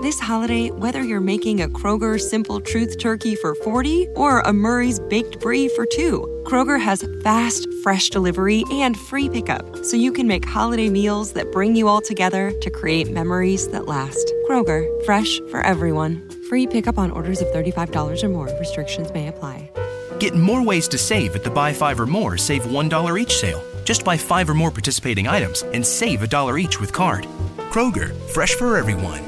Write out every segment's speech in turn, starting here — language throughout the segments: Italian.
This holiday, whether you're making a Kroger Simple Truth turkey for 40 or a Murray's baked brie for 2, Kroger has fast, fresh delivery and free pickup, so you can make holiday meals that bring you all together to create memories that last. Kroger, fresh for everyone. Free pickup on orders of $35 or more. Restrictions may apply. Get more ways to save at the Buy 5 or More Save $1 each sale. Just buy 5 or more participating items and save $1 each with card. Kroger, fresh for everyone.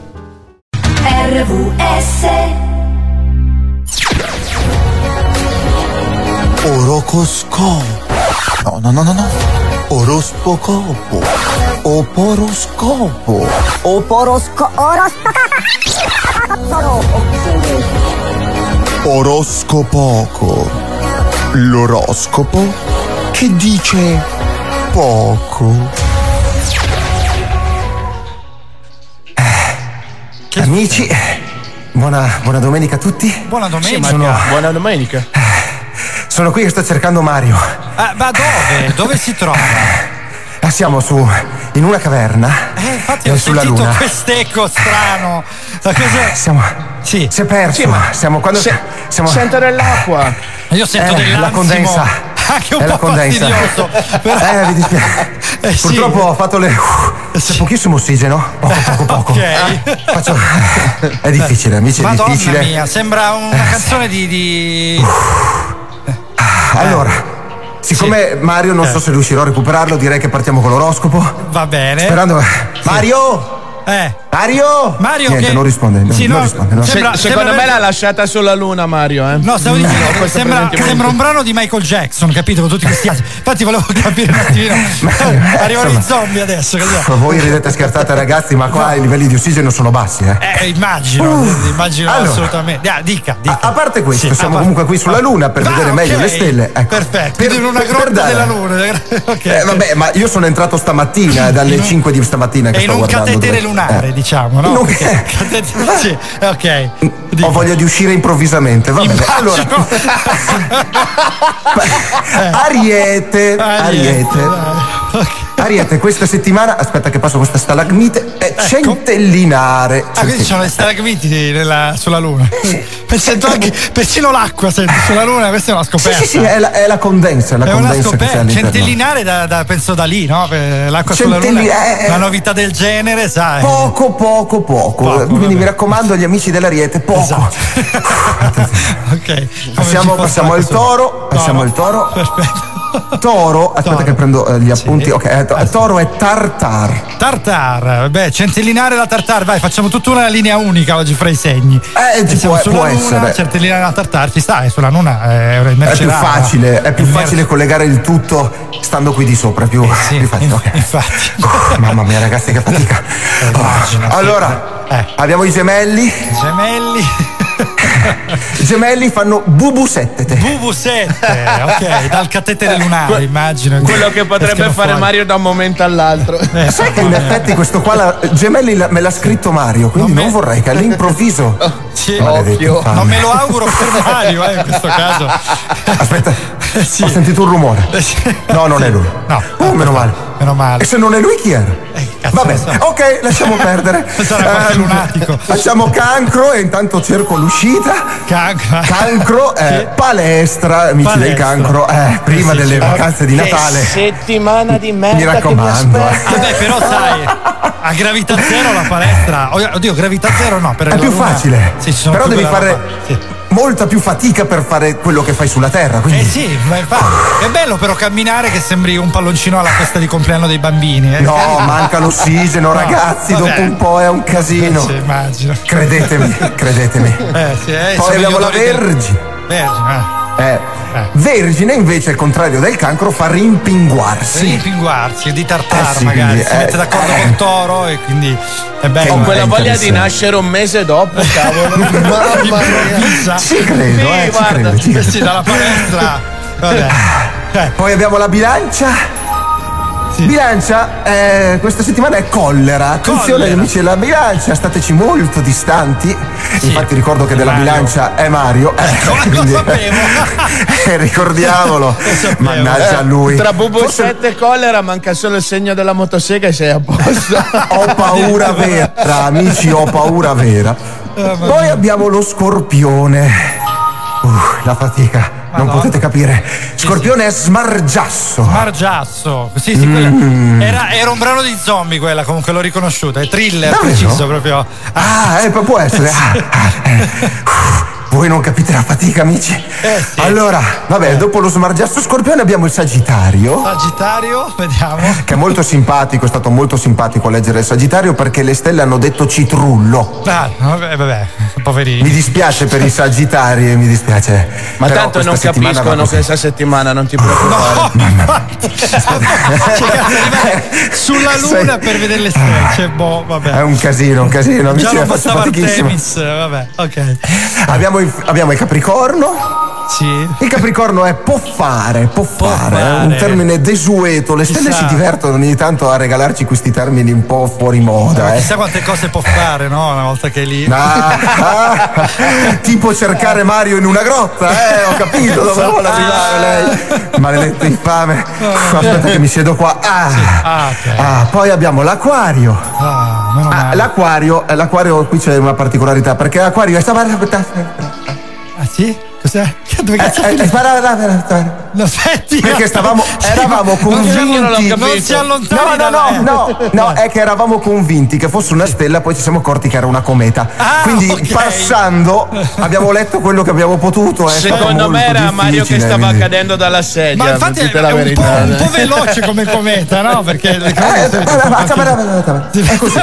RVS Orocoscopo. No. Oroscopo. Oporoscopo. Oroscopoco. L'oroscopo che dice poco. Amici, buona domenica a tutti. Buona domenica. Buona domenica. Sono qui e sto cercando Mario. Ma dove? Dove si trova? Siamo in una caverna. Infatti ho sentito luna. Quest'eco strano. La cosa... Siamo... Sì. Si è perso. Sì, ma... Siamo quando... Siamo... Sento dell'acqua. Io sento dell'ansimo. La condensa. Anche un po' fastidioso. Però... mi dispiace. Sì. Purtroppo ho fatto le... C'è pochissimo ossigeno, poco. Okay. Faccio... È difficile, amici, Madonna è difficile. Madonna mia, sembra una canzone di... Allora, siccome Mario non so se riuscirò a recuperarlo, direi che partiamo con l'oroscopo. Va bene. Sperando... Sì. Mario! Mario niente, che... non risponde, risponde no. Secondo me l'ha lasciata sulla luna Mario No, stavo dicendo sembra un brano di Michael Jackson, capito, con tutti questi infatti volevo capire un attimino. Arrivano i zombie adesso, capito? Voi ridete scherzate ragazzi, ma qua i livelli di ossigeno sono bassi immagino allora. Assolutamente dica. A parte questo siamo comunque qui sulla luna per vedere meglio le stelle, ecco. Perfetto, in una grotta della luna. Vabbè, ma io sono entrato stamattina dalle 5 di stamattina che sto guardando lunare, diciamo, no? Perché... ok. Dico. Ho voglia di uscire improvvisamente, va bene. Allora. Ariete. Ariete, questa settimana, aspetta che passo questa stalagmite, è centellinare. Quindi c'erano le stalagmiti sulla luna. Sento anche persino l'acqua sulla luna, questa è una scoperta. Sì, è la condensa, è una scoperta. Centellinare penso da lì, no? L'acqua sulla luna è una novità del genere, sai? Poco. Quindi mi raccomando agli amici dell'Ariete, poco. Esatto. Ok. Passiamo al toro. Passiamo al toro. Perfetto. Toro, aspetta che prendo gli appunti. Sì. Okay, toro è tartar. Beh, centellinare la tartar, vai, facciamo tutta una linea unica oggi fra i segni. Può essere. Centellinare la tartar ci sta, è sulla luna è più facile collegare il tutto stando qui di sopra, più facile. Okay. Infatti. Mamma mia, ragazzi, che fatica. Allora, abbiamo i gemelli. Gemelli fanno bubu settete, ok, dal catetere lunare, immagino. Quello che potrebbe fare Mario da un momento all'altro. Sai che in effetti questo qua gemelli me l'ha scritto Mario, quindi non vorrei che all'improvviso. Non me lo auguro per Mario, in questo caso. Aspetta, ho sentito un rumore. No, non è lui. No. Meno male. E se non è lui chi era? Vabbè, ok, lasciamo perdere. Lunatico. Facciamo cancro e intanto cerco l'uscita. Cancro, palestra, amici del cancro, prima delle vacanze di Natale. Settimana di merda. Mi raccomando. Vabbè, però sai, a gravità zero la palestra. Oddio, gravità zero no. È più facile. Sì, però devi fare... molta più fatica per fare quello che fai sulla terra, quindi ma infatti è bello però camminare che sembri un palloncino alla festa di compleanno dei bambini no, manca l'ossigeno ragazzi, dopo un po' è un casino immagino. Credetemi poi abbiamo la Vergine invece, al contrario del cancro, fa rimpinguarsi di tartare magari. Si mette d'accordo con Toro e quindi è bello. Ho quella voglia di nascere un mese dopo, cavolo. Mamma mia. Ci credo. Dalla palestra. Vabbè. Poi abbiamo la bilancia. Bilancia, questa settimana è collera. Attenzione amici della bilancia, stateci molto distanti. Sì. Infatti ricordo che della bilancia è Mario. Quindi, lo sapevo. Ricordiamolo. Mannaggia a lui. Tra Bubo 7 e collera manca solo il segno della motosega e sei a posto. Ho paura vera, amici, ho paura vera. Poi abbiamo lo Scorpione. La fatica. Non potete capire. Scorpione è smargiasso. Smargiasso. Sì, sì, era un brano di zombie quella, comunque l'ho riconosciuta. È thriller, davvero? Preciso proprio. Può essere. Voi non capite la fatica, amici. Sì. Allora, vabbè, dopo lo smargiasso Scorpione abbiamo il Sagittario. Sagittario, vediamo. Che è molto simpatico, è stato molto simpatico leggere il Sagittario perché le stelle hanno detto citrullo. Vabbè, poverini. Mi dispiace per i Sagittari, mi dispiace. Ma però tanto non capiscono che questa settimana, non ti preoccupare. Sulla luna per vedere le stelle, vabbè. È un casino, amici. Già non passava Artemis, vabbè, ok. Abbiamo il Capricorno. Sì. Il Capricorno è poffare. È un termine desueto. Le stelle si divertono ogni tanto a regalarci questi termini un po' fuori moda. Chissà quante cose può fare, no? Una volta che è lì. Tipo cercare Mario in una grotta, ho capito dove vuole arrivare lei. Maledetta infame. Aspetta che mi siedo qua. Poi abbiamo l'Acquario. L'Acquario qui c'è una particolarità, perché l'Acquario è sì? Cos'è? Dove cazzo? Lo senti? Perché eravamo convinti. Non si allontana. No, è che eravamo convinti che fosse una stella, poi ci siamo accorti che era una cometa. Quindi passando abbiamo letto quello che abbiamo potuto. Secondo me era Mario che stava cadendo dalla sedia. Ma infatti è un po' veloce come cometa, no? Perché è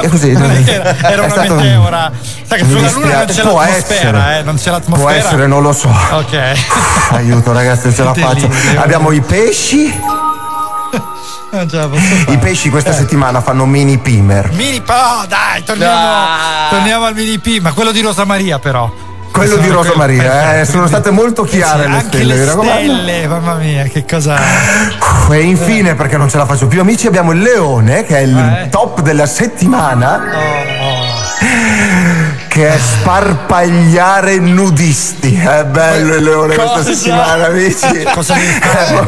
così. Era una meteora. Sai che sulla luna non c'è l'atmosfera, non c'è l'atmosfera. Può essere, non lo so. Ok. Aiuto ragazzi, ce la faccio. Abbiamo i pesci. I pesci questa settimana fanno mini pimer. Torniamo al mini pimer, quello di Rosa Maria però. Quello di Rosa Maria, sono state molto chiare le stelle. Le stelle, mamma mia, che cosa. E infine, perché non ce la faccio più, amici, abbiamo il leone, che è il top della settimana. Che è sparpagliare nudisti. È bello il leone questa settimana, amici. Cosa mi fai?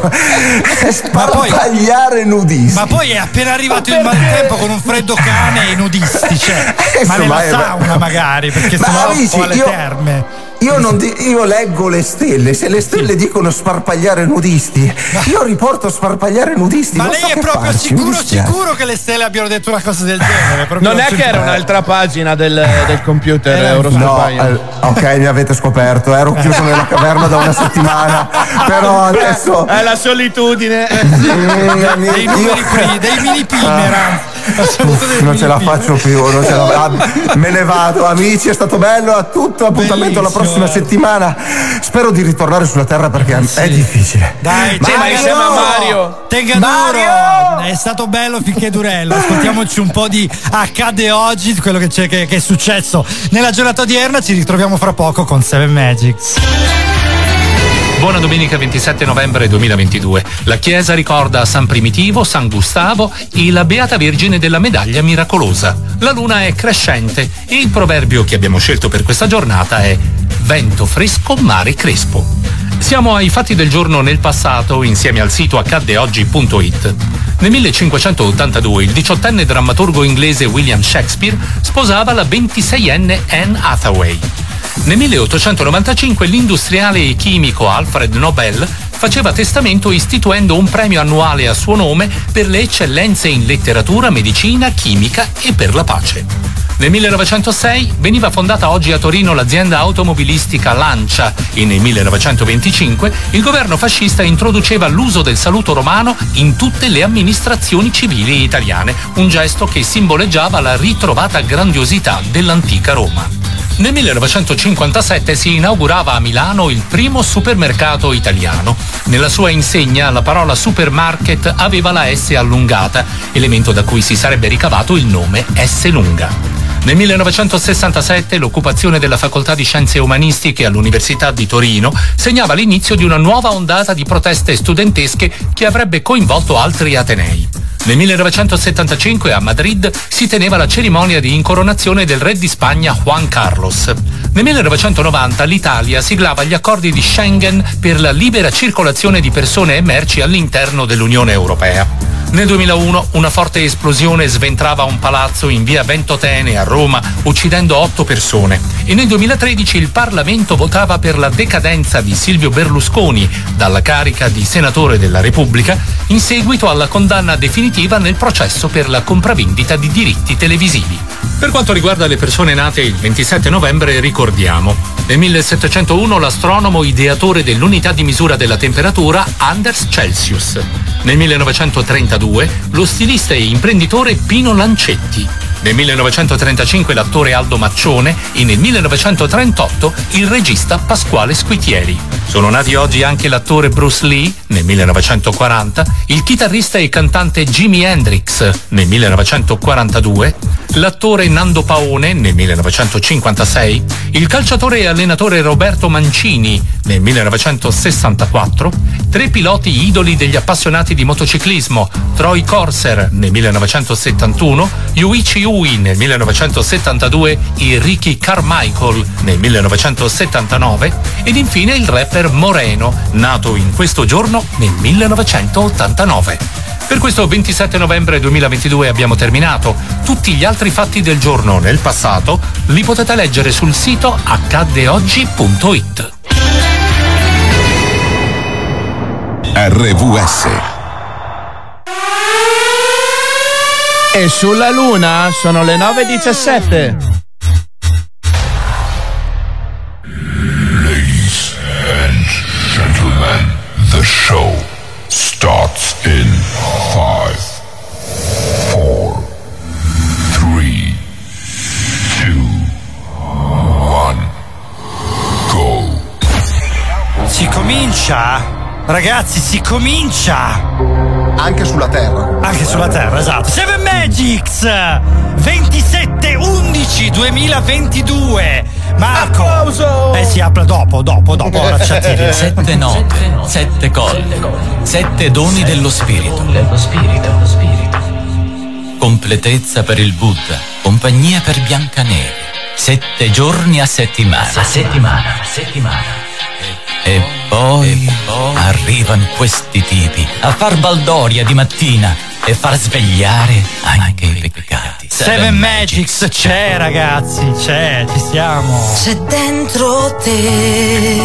È sparpagliare nudisti. Ma poi è appena arrivato il maltempo con un freddo cane e nudisti, cioè. Ma nella sauna magari, perché sono un po' alle terme. Io leggo le stelle. Se le stelle dicono sparpagliare nudisti, io riporto sparpagliare nudisti. Ma lei è proprio sicuro che le stelle abbiano detto una cosa del genere? Non è che era un'altra pagina del computer Eurosparpaglio? No, mi avete scoperto. Ero chiuso nella caverna da una settimana. Però adesso è la solitudine. Dei mini pimer. Non ce la faccio più. Me ne vado, amici. È stato bello. A tutto appuntamento alla prossima settimana. Spero di ritornare sulla terra perché è difficile. Dai, ma insieme a Mario. Tenga duro. È stato bello finché durello. Ascoltiamoci un po' di Accade Oggi, quello che è successo nella giornata odierna. Ci ritroviamo fra poco con Seven Magics. Buona domenica 27 novembre 2022. La Chiesa ricorda San Primitivo, San Gustavo e la Beata Vergine della Medaglia Miracolosa. La luna è crescente e il proverbio che abbiamo scelto per questa giornata è vento fresco, mare crespo. Siamo ai fatti del giorno nel passato insieme al sito accadeoggi.it. Nel 1582 il 18enne drammaturgo inglese William Shakespeare sposava la 26enne Anne Hathaway. Nel 1895 l'industriale e chimico Alfred Nobel faceva testamento istituendo un premio annuale a suo nome per le eccellenze in letteratura, medicina, chimica e per la pace. Nel 1906 veniva fondata oggi a Torino l'azienda automobilistica Lancia e nel 1925 il governo fascista introduceva l'uso del saluto romano in tutte le amministrazioni civili italiane, un gesto che simboleggiava la ritrovata grandiosità dell'antica Roma. Nel 1957 si inaugurava a Milano il primo supermercato italiano. Nella sua insegna la parola supermarket aveva la S allungata, elemento da cui si sarebbe ricavato il nome S lunga. Nel 1967 l'occupazione della Facoltà di Scienze Umanistiche all'Università di Torino segnava l'inizio di una nuova ondata di proteste studentesche che avrebbe coinvolto altri atenei. Nel 1975 a Madrid si teneva la cerimonia di incoronazione del re di Spagna Juan Carlos. Nel 1990 l'Italia siglava gli accordi di Schengen per la libera circolazione di persone e merci all'interno dell'Unione Europea. Nel 2001 una forte esplosione sventrava un palazzo in via Ventotene a Roma, uccidendo 8 persone. E nel 2013 il Parlamento votava per la decadenza di Silvio Berlusconi dalla carica di senatore della Repubblica in seguito alla condanna definitiva nel processo per la compravendita di diritti televisivi. Per quanto riguarda le persone nate il 27 novembre ricordiamo: nel 1701 l'astronomo ideatore dell'unità di misura della temperatura Anders Celsius. Nel 1932 lo stilista e imprenditore Pino Lancetti, nel 1935 l'attore Aldo Maccione e nel 1938 il regista Pasquale Squitieri. Sono nati oggi anche l'attore Bruce Lee nel 1940, il chitarrista e cantante Jimi Hendrix nel 1942, l'attore Nando Paone nel 1956, il calciatore e allenatore Roberto Mancini nel 1964, 3 piloti idoli degli appassionati di motociclismo, Troy Corser nel 1971, Yuichi Ui nel 1972 e Ricky Carmichael nel 1979 ed infine il rapper Moreno, nato in questo giorno nel 1989. Per questo 27 novembre 2022 abbiamo terminato. Tutti gli altri fatti del giorno nel passato li potete leggere sul sito accaddeoggi.it. RVS. E sulla luna sono le 9:17. Ladies and gentlemen, the show starts in 5, 4, 3, 2, 1. Go. Si comincia! Ragazzi, si comincia! Anche sulla Terra. Anche sulla Terra, esatto. Seven Magics! 27/11/2022. Marco! Applauso! Si apre dopo, ora c'è 7 note, 7 colpi, 7 doni dello spirito. Completezza per il Buddha, compagnia per Biancaneve. 7 giorni a settimana. A settimana. E poi arrivano questi tipi a far baldoria di mattina e far svegliare anche i peccati. Seven Magics c'è, ragazzi, c'è, ci siamo. C'è dentro te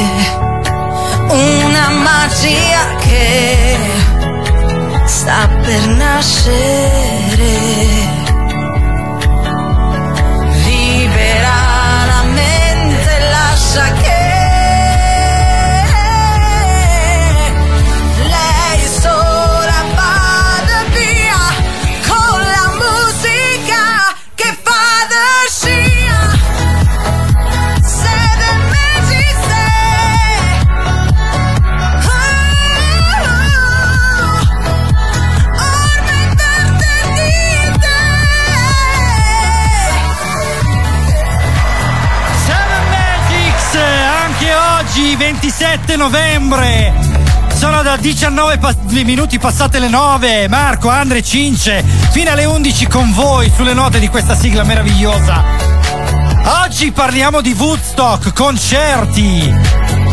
una magia che sta per nascere. Libera la mente, lascia che oggi 27 novembre sono da 19 minuti passate le 9. Marco, Andre, Cince fino alle 11 con voi sulle note di questa sigla meravigliosa. Oggi parliamo di Woodstock, concerti,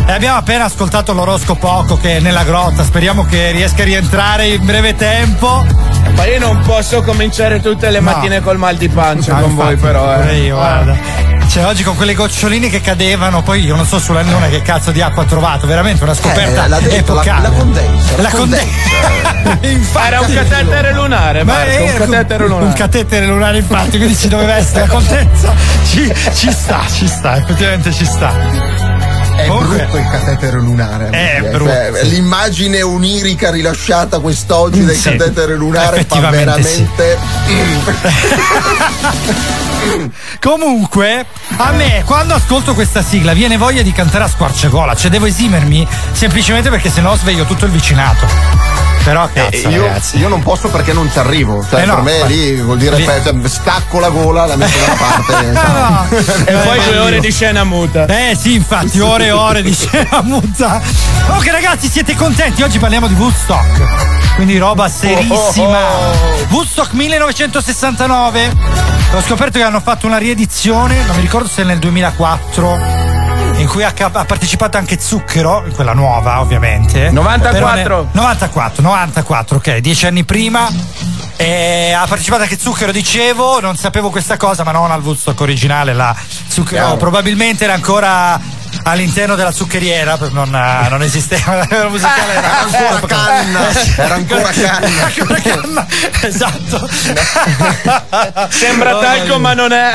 e abbiamo appena ascoltato l'oroscopo che è nella grotta. Speriamo che riesca a rientrare in breve tempo. Ma io non posso cominciare tutte le mattine col mal di pancia con voi, però io, guarda. Cioè, oggi con quelle goccioline che cadevano, poi io non so sulla luna che cazzo di acqua ha trovato, veramente una scoperta epocale. La condensa. Infatti, era un catetere lunare, Marco, un catetere lunare infatti, quindi ci doveva essere la condensa. Ci sta, effettivamente ci sta. È brutto il catetere lunare. È brutto. Sì. L'immagine onirica rilasciata quest'oggi del catetere lunare fa veramente. Sì. Comunque, a me quando ascolto questa sigla viene voglia di cantare a squarciagola, cioè devo esimermi semplicemente perché sennò sveglio tutto il vicinato. Però cazzo, io non posso perché non ci arrivo. Cioè, per me lì vuol dire stacco la gola, la metto da parte. E poi 2 ore di scena muta. Sì, infatti, ore e ore di scena muta. Ok, ragazzi, siete contenti? Oggi parliamo di Woodstock. Quindi roba serissima. Woodstock 1969. Ho scoperto che hanno fatto una riedizione, non mi ricordo se nel 2004. In cui ha partecipato anche Zucchero, quella nuova ovviamente. 94, ok, 10 anni prima. E ha partecipato anche Zucchero, dicevo, non sapevo questa cosa, ma non al Woodstock originale, la Zucchero probabilmente era ancora all'interno della zuccheriera, non esisteva la musicale, era ancora canna. Esatto. Sembra talco, ma non è.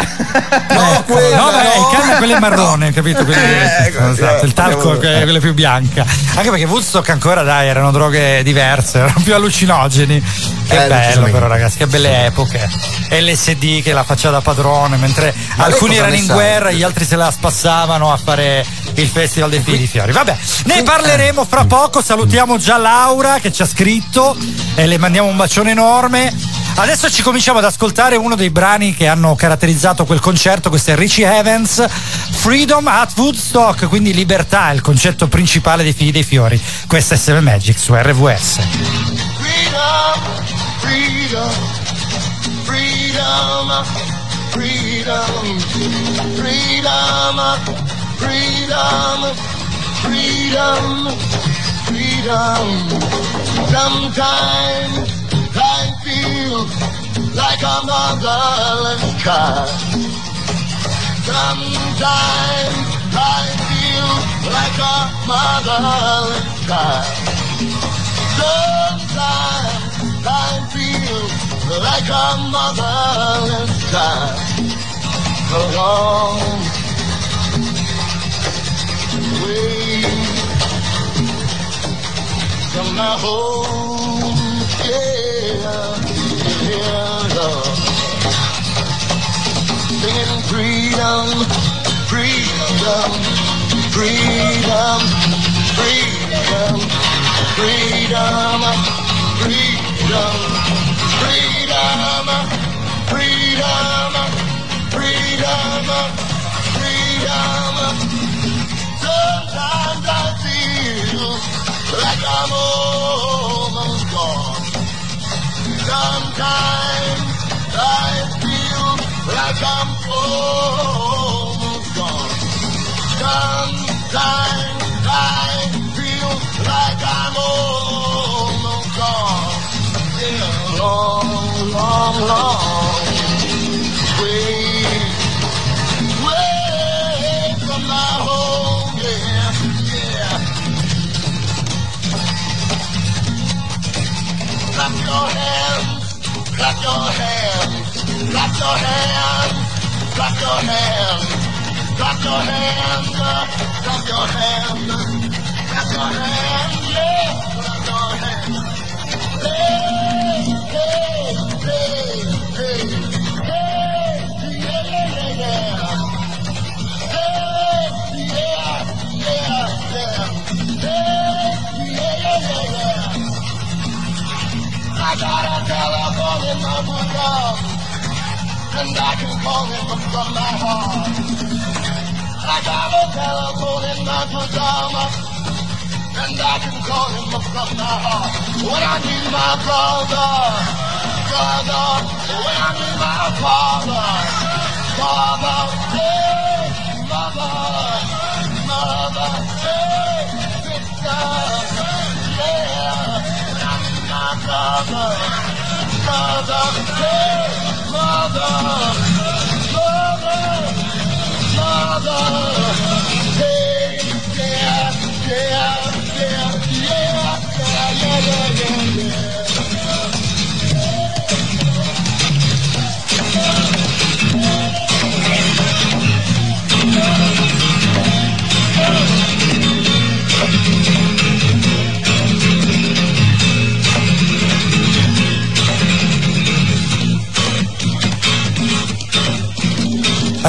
No, canna è quella marrone, capito? Esatto, il talco è quella più bianca. Anche perché Woodstock ancora, dai, erano droghe diverse, erano più allucinogeni. Che bello però, ragazzi, che belle epoche. LSD che la faceva da padrone, mentre alcuni erano in guerra, gli altri se la spassavano a fare il festival dei fili fiori. Vabbè, ne parleremo fra poco. Salutiamo già Laura che ci ha scritto e le mandiamo un bacione enorme. Adesso ci cominciamo ad ascoltare uno dei brani che hanno caratterizzato quel concerto. Questo è Richie Havens, Freedom at Woodstock, quindi libertà, il concetto principale dei figli dei fiori. Questa è 7 Magic su RVS. Freedom. Sometimes I feel like a motherless child. Sometimes I feel like a motherless child. Sometimes I feel like a motherless child. Along the way from my home. Yeah, love. Singing freedom, freedom, freedom, freedom, freedom, freedom, freedom, freedom, freedom, freedom. Sometimes I feel like I'm almost gone. Sometimes I feel like I'm almost gone. Sometimes I feel like I'm almost gone. In a long, long, long way, way from my home, yeah. Clap your hands. Clap your hands, clap your hands, clap your hands, clap your hands, clap your hands, clap your hands, yeah, clap your hands. Hey, hey, hey, hey, hey, yeah, yeah, yeah. Hey, yeah, yeah, yeah. Hey, yeah, yeah, yeah. I got a telephone in my window, and I can call it from my heart. I got a telephone in my pajamas, and I can call him from my heart. When I need my brother, when I need my father, hey, mother, hey, sister.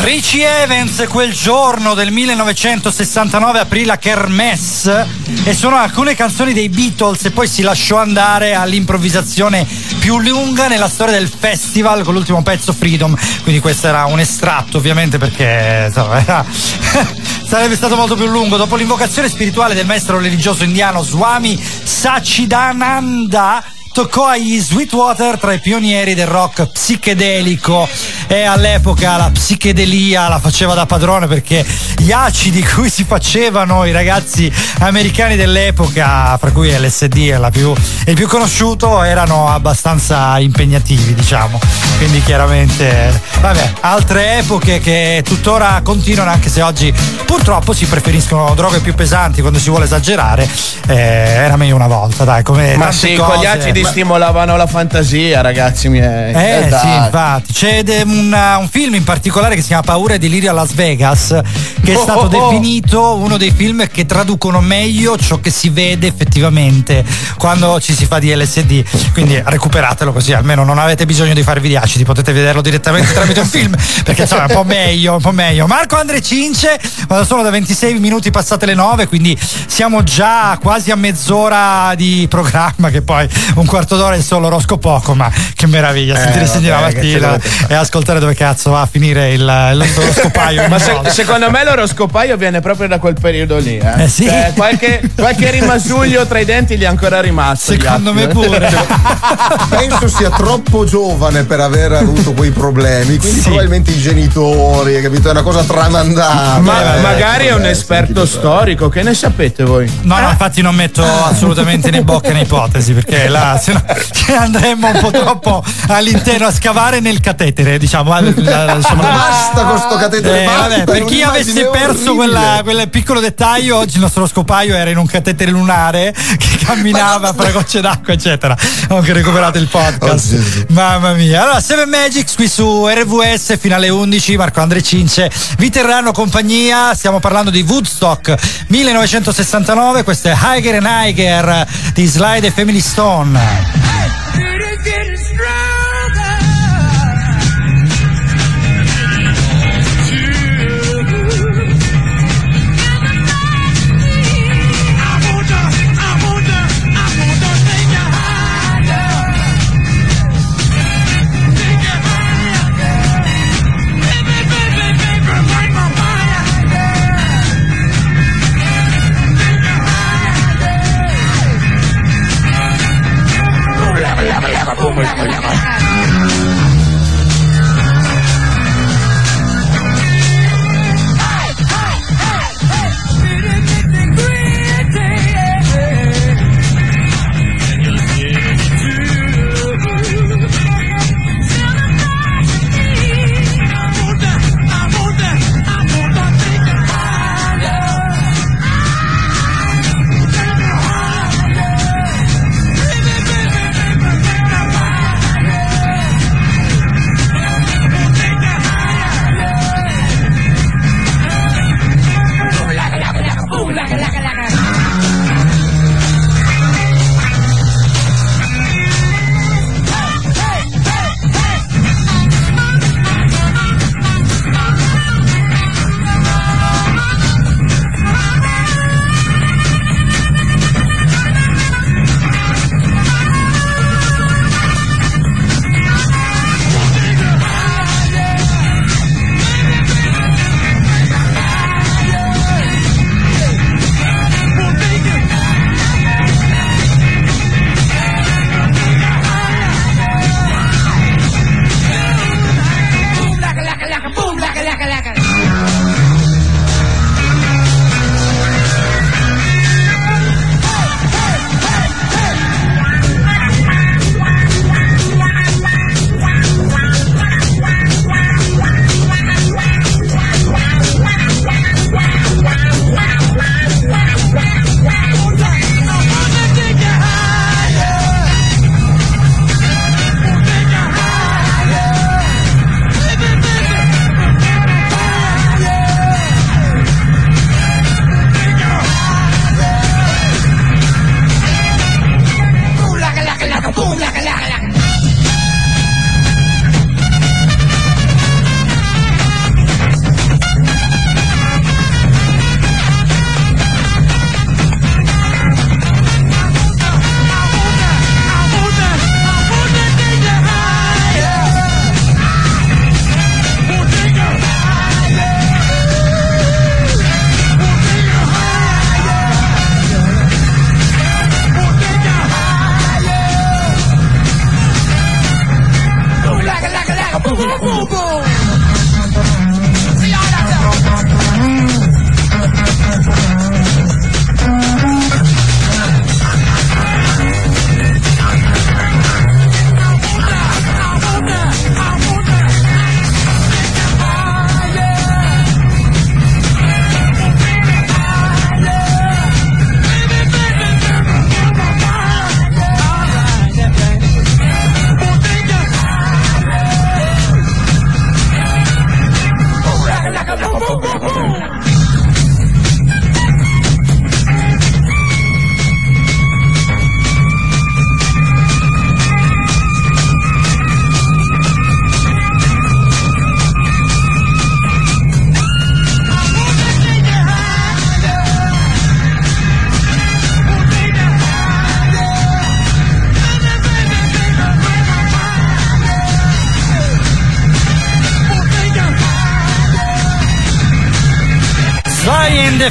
Richie Havens quel giorno del 1969 aprì la kermesse e suonò alcune canzoni dei Beatles e poi si lasciò andare all'improvvisazione più lunga nella storia del festival con l'ultimo pezzo Freedom. Quindi questo era un estratto, ovviamente, perché insomma, sarebbe stato molto più lungo. Dopo l'invocazione spirituale del maestro religioso indiano Swami Satchidananda, toccò agli Sweetwater, tra i pionieri del rock psichedelico, e all'epoca la psichedelia la faceva da padrone perché gli acidi cui si facevano i ragazzi americani dell'epoca, fra cui LSD è il più conosciuto, erano abbastanza impegnativi, diciamo. Quindi chiaramente, vabbè, altre epoche che tuttora continuano, anche se oggi purtroppo si preferiscono droghe più pesanti quando si vuole esagerare. Era meglio una volta, dai, come ma tante sì, cose. Con gli acidi stimolavano la fantasia, ragazzi miei. Sì, infatti. C'è un film in particolare che si chiama Paura e delirio a Las Vegas, che è stato definito uno dei film che traducono meglio ciò che si vede effettivamente quando ci si fa di LSD. Quindi recuperatelo, così almeno non avete bisogno di farvi gli acidi, potete vederlo direttamente tramite un film, perché insomma è un po' meglio. Marco Andre Cince, ma sono da 26 minuti passate le 9, quindi siamo già quasi a mezz'ora di programma, che poi un quarto d'ora è solo Roscopoco, ma che meraviglia sentire la mattina e ascoltare dove cazzo va a finire il l'oroscopaio. Ma secondo me l'oroscopaio viene proprio da quel periodo lì, sì. Cioè, qualche rimasuglio tra i denti gli è ancora rimasto, secondo me pure. Penso sia troppo giovane per aver avuto quei problemi, quindi probabilmente i genitori, capito? È una cosa tramandata. Ma magari è un esperto storico, che ne sapete voi? No, infatti non metto assolutamente né bocca né ipotesi, perché là se no andremmo un po' troppo all'interno a scavare nel catetere, diciamo. Basta con sto catetere, vabbè, per chi avesse perso quel piccolo dettaglio, oggi il nostro scopaio era in un catetere lunare che camminava fra gocce d'acqua, eccetera. Ho anche recuperato il podcast. Sì. Mamma mia. Allora, Seven Magics qui su RVS fino alle 11. Marco Andre Cince vi terranno compagnia. Stiamo parlando di Woodstock 1969. Questo è Higher and Higher di Sly and the Family Stone.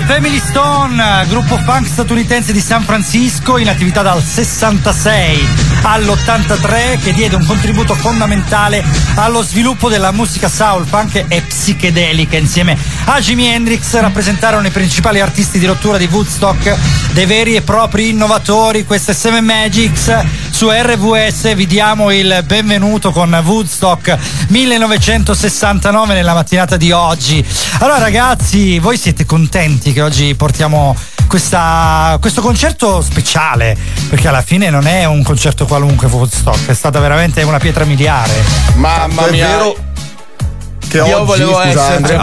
Family Stone, gruppo funk statunitense di San Francisco, in attività dal 66 all'83, che diede un contributo fondamentale allo sviluppo della musica soul, funk e psichedelica. Insieme a Jimi Hendrix rappresentarono i principali artisti di rottura di Woodstock, dei veri e propri innovatori. Queste Seven Magics su RVS, vi diamo il benvenuto con Woodstock 1969 nella mattinata di oggi. Allora ragazzi, voi siete contenti che oggi portiamo questo concerto speciale, perché alla fine non è un concerto qualunque Woodstock, è stata veramente una pietra miliare. Mamma mia, è vero che io oggi volevo essere,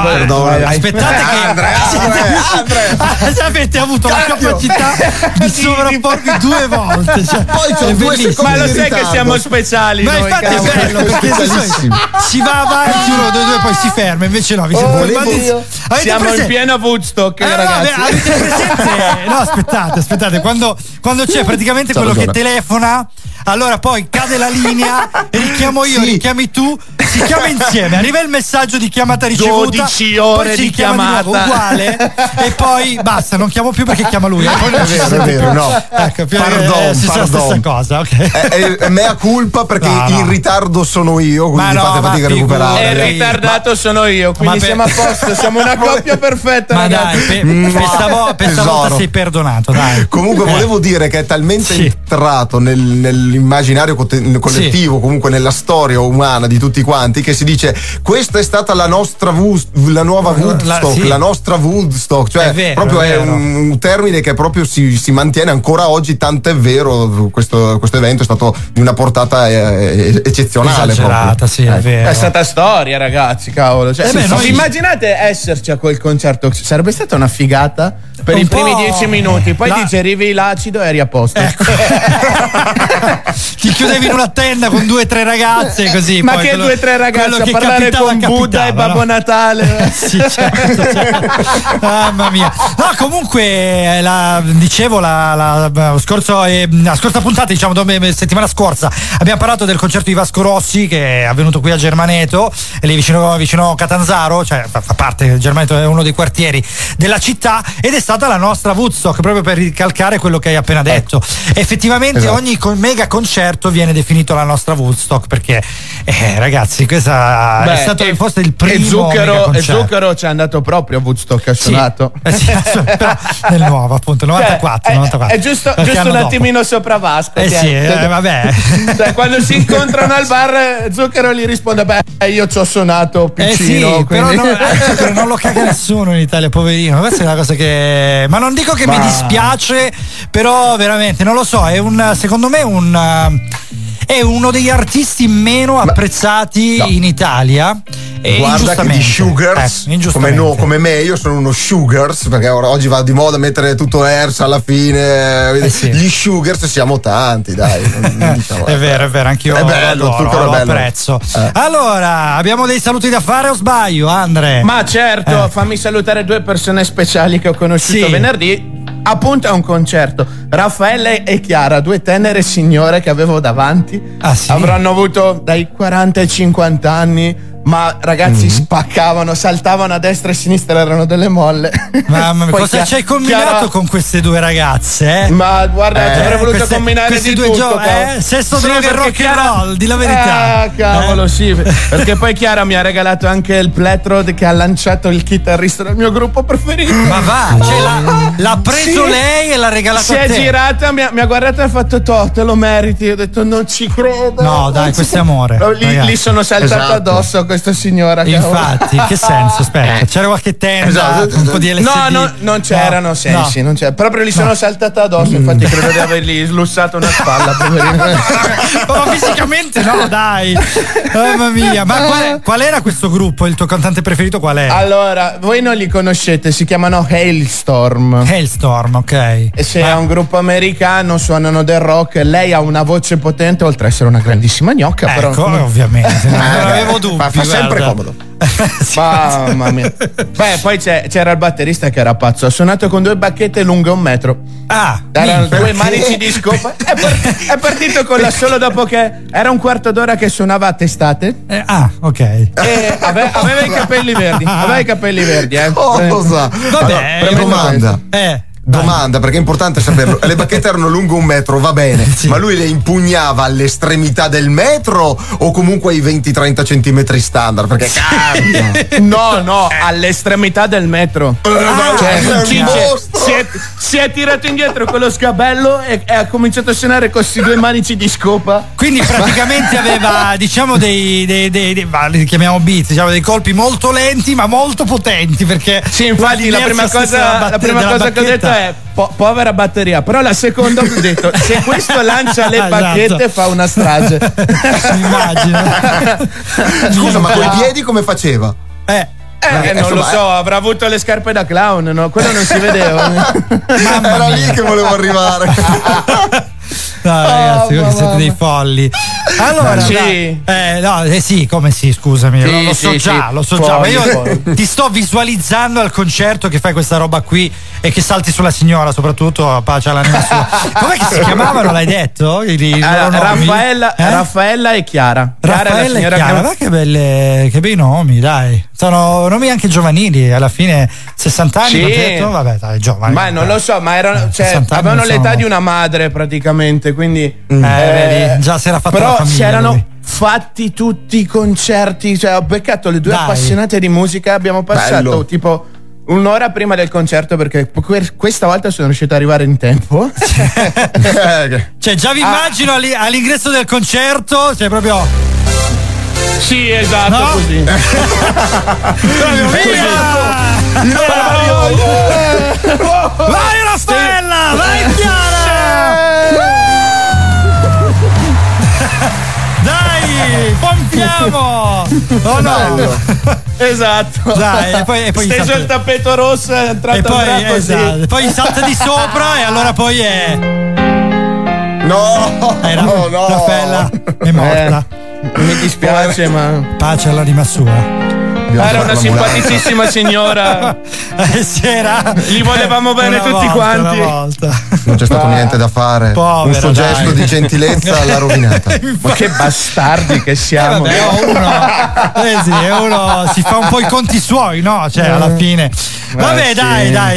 aspettate che Andre, avete avuto la capacità di sovrapporvi due volte, cioè, poi sono due secondi. Ma lo sai che siamo speciali, ma noi, infatti cavolo, è bello perché si va avanti uno, due, poi si ferma, invece no, vi siamo in piena Woodstock, ragazzi. Vabbè, avete presente? No, aspettate, quando c'è praticamente quello che telefona, allora poi cade la linea, richiamo io, richiami tu, si chiama insieme, arriva il messaggio di chiamata ricevuta, 12 ore di chiamata di nuovo, uguale, e poi basta, non chiamo più perché chiama lui, poi non è vero, no, ecco, pardon. La stessa cosa, okay. È mea culpa, perché in ritardo sono io, quindi fate fatica a recuperare. È ritardato, sono io, quindi siamo a posto, siamo una coppia perfetta, ma ragazzi. Dai, questa volta sei perdonato, dai. Comunque volevo dire che è talmente entrato nell'immaginario collettivo, comunque nella storia umana di tutti quanti, che si dice questa è stata la nostra la nostra Woodstock, cioè è un termine che proprio si mantiene ancora oggi, tanto è vero questo evento è stato di una portata eccezionale, esagerata, è vero, è stata storia, ragazzi, cavolo, cioè, immaginate esserci a quel concerto, sarebbe stata una figata per i primi 10 minuti, poi digerivi l'acido e eri a posto, ecco. Ti chiudevi in una tenda con 2-3 ragazze, così, ma poi, che 2-3 ragazze a parlare con Buddha e Babbo Natale. Sì, certo. Mamma mia, no, comunque dicevo la scorsa puntata, diciamo settimana scorsa, abbiamo parlato del concerto di Vasco Rossi che è avvenuto qui a Germaneto, e lì vicino Catanzaro, cioè fa parte, Germaneto è uno dei quartieri della città, ed è stata la nostra Woodstock, proprio per ricalcare quello che hai appena detto. Effettivamente ogni mega concerto viene definito la nostra Woodstock, perché ragazzi, questa è stato forse il primo. E Zucchero ci è andato proprio a Woodstock, ha suonato nel nuovo, appunto, 94. È giusto un attimino sopra Vasco. Vabbè. Cioè, quando si incontrano al bar, Zucchero gli risponde: beh, io ci ho suonato piccino, però non lo caga nessuno in Italia, poverino. Questa è una cosa che, ma non dico che mi dispiace, però veramente non lo so, è secondo me è uno degli artisti meno apprezzati in Italia. Guarda che di Sugars, come me, io sono uno Sugars, perché oggi va di moda mettere tutto Ers alla fine, gli Sugars siamo tanti, dai. Diciamo, è vero, anch'io è bello, lo apprezzo. Allora, abbiamo dei saluti da fare o sbaglio, Andre? Ma certo, fammi salutare due persone speciali che ho conosciuto venerdì, appunto a un concerto, Raffaele e Chiara, due tenere signore che avevo davanti, avranno avuto dai 40 ai 50 anni, ma ragazzi spaccavano, saltavano a destra e a sinistra, erano delle molle. Mamma mia, cosa ci hai combinato con queste due ragazze? Ma guarda, ci avrei voluto combinare di due giochi, sesso, droga e rock and roll, di la verità. Cavolo, sì, perché poi Chiara mi ha regalato anche il Pletrod che ha lanciato il chitarrista del mio gruppo preferito. Ma va, l'ha preso lei e l'ha regalato a te. Si è girata, mi ha guardato e ha fatto: te lo meriti. Io ho detto: non ci credo. No, dai, questo è amore. Lì sono saltato addosso. questa signora. Infatti, che senso? Aspetta, c'era qualche tenda, esatto, un po' di LSD. No, non c'erano sensi, no. Non c'era. Proprio li sono saltata addosso, infatti credo di avergli slussato una spalla. Ma fisicamente no, dai. Mamma mia, ma qual era questo gruppo? Il tuo cantante preferito qual è? Allora, voi non li conoscete, si chiamano Halestorm, ok. E se è un gruppo americano, suonano del rock, lei ha una voce potente, oltre ad essere una grandissima gnocca, ecco, però ovviamente. Non avevo dubbi. Fa sempre comodo. Mamma mia. Beh, poi c'era il batterista che era pazzo. Ha suonato con due bacchette lunghe 1 metro. Erano due manici di scopa. È partito con la solo dopo che era 1/4 d'ora che suonava a testate. Ok. E aveva i capelli verdi. Cosa? Vabbè, domanda. Domanda, perché è importante saperlo. Le bacchette erano lunghe 1 metro, va bene, sì. Ma lui le impugnava all'estremità del metro o comunque ai 20-30 centimetri standard? Perché cambia. No, all'estremità del metro. Si è tirato indietro con lo sgabello e ha cominciato a suonare con questi due manici di scopa. Quindi praticamente aveva, diciamo, li chiamiamo beats, diciamo dei colpi molto lenti ma molto potenti, perché sì, infatti la prima cosa che ho detto è povera batteria, però la seconda ho detto, se questo lancia le bacchette, esatto, fa una strage. Immagino. Scusa, ma coi piedi come faceva? Non lo so, avrà avuto le scarpe da clown, no? Quello non si vedeva. Era lì che volevo arrivare. No, ragazzi, voi siete dei folli. Allora, sì. Scusami, sì, lo so già. Ma io ti sto visualizzando al concerto che fai questa roba qui e che salti sulla signora, soprattutto pace all'anima sua. Com'è che si chiamavano? L'hai detto? Raffaella e Chiara. Raffaella e Chiara, guarda che bei nomi, dai. Sono nomi anche giovanili, alla fine 60 anni, sì. Detto, vabbè, dai, giovani. Ma non lo so, ma erano, avevano l'età di una madre praticamente, quindi vedi, già si era fatta la famiglia. Però c'erano fatti tutti i concerti, ho beccato le due appassionate di musica, abbiamo passato tipo 1 ora prima del concerto, perché questa volta sono riuscito ad arrivare in tempo. Cioè già vi immagino all'ingresso del concerto, cioè proprio... Sì, esatto, no? Così. Vai Raffaella, vai Chiara! Dai, pompiamo! Oh no! Esatto. Dai, e poi steso il tappeto rosso, è entrato così. Esatto. Poi salta di sopra e allora poi è... No, Raffaella è morta. Mi dispiace, ma pace all'anima sua. Era una simpaticissima signora. Gli volevamo bene tutti quanti. Non c'è stato niente da fare. Un suo gesto di gentilezza l'ha rovinata. Ma che bastardi che siamo. Uno si fa un po' i conti suoi, no? Cioè, alla fine. Vabbè, sì.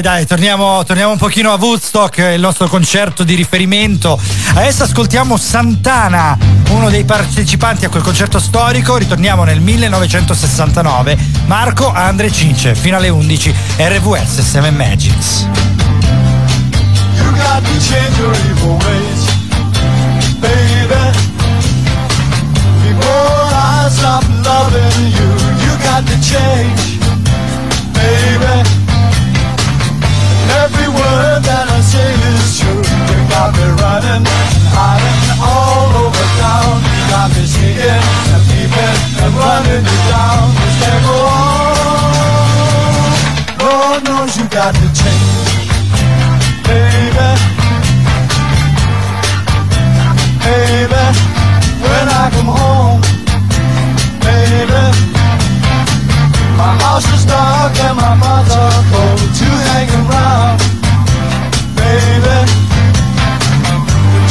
Dai, torniamo un pochino a Woodstock, il nostro concerto di riferimento. Adesso ascoltiamo Santana, uno dei partecipanti a quel concerto storico. Ritorniamo nel 1969. Marco, Andre, Cince, fino alle 11, RVS 7 Magics. You got to change your evil ways, baby. Before I stop loving you, you got to change, baby. Every word that I say is true. You got me running, hiding all over town. You got me sneaking and peeping and running you down. You can't go on. Lord knows you got to change, baby, baby. When I come home, baby. My house is dark and my mother cold. You hang around, baby.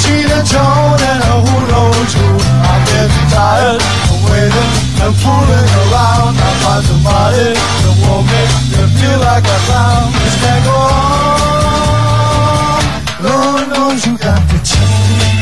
Gina Jones and who knows who. I'm getting tired of waiting and fooling around. I find somebody to warm me, to feel like I found. This can't go on. Lord knows you got to change.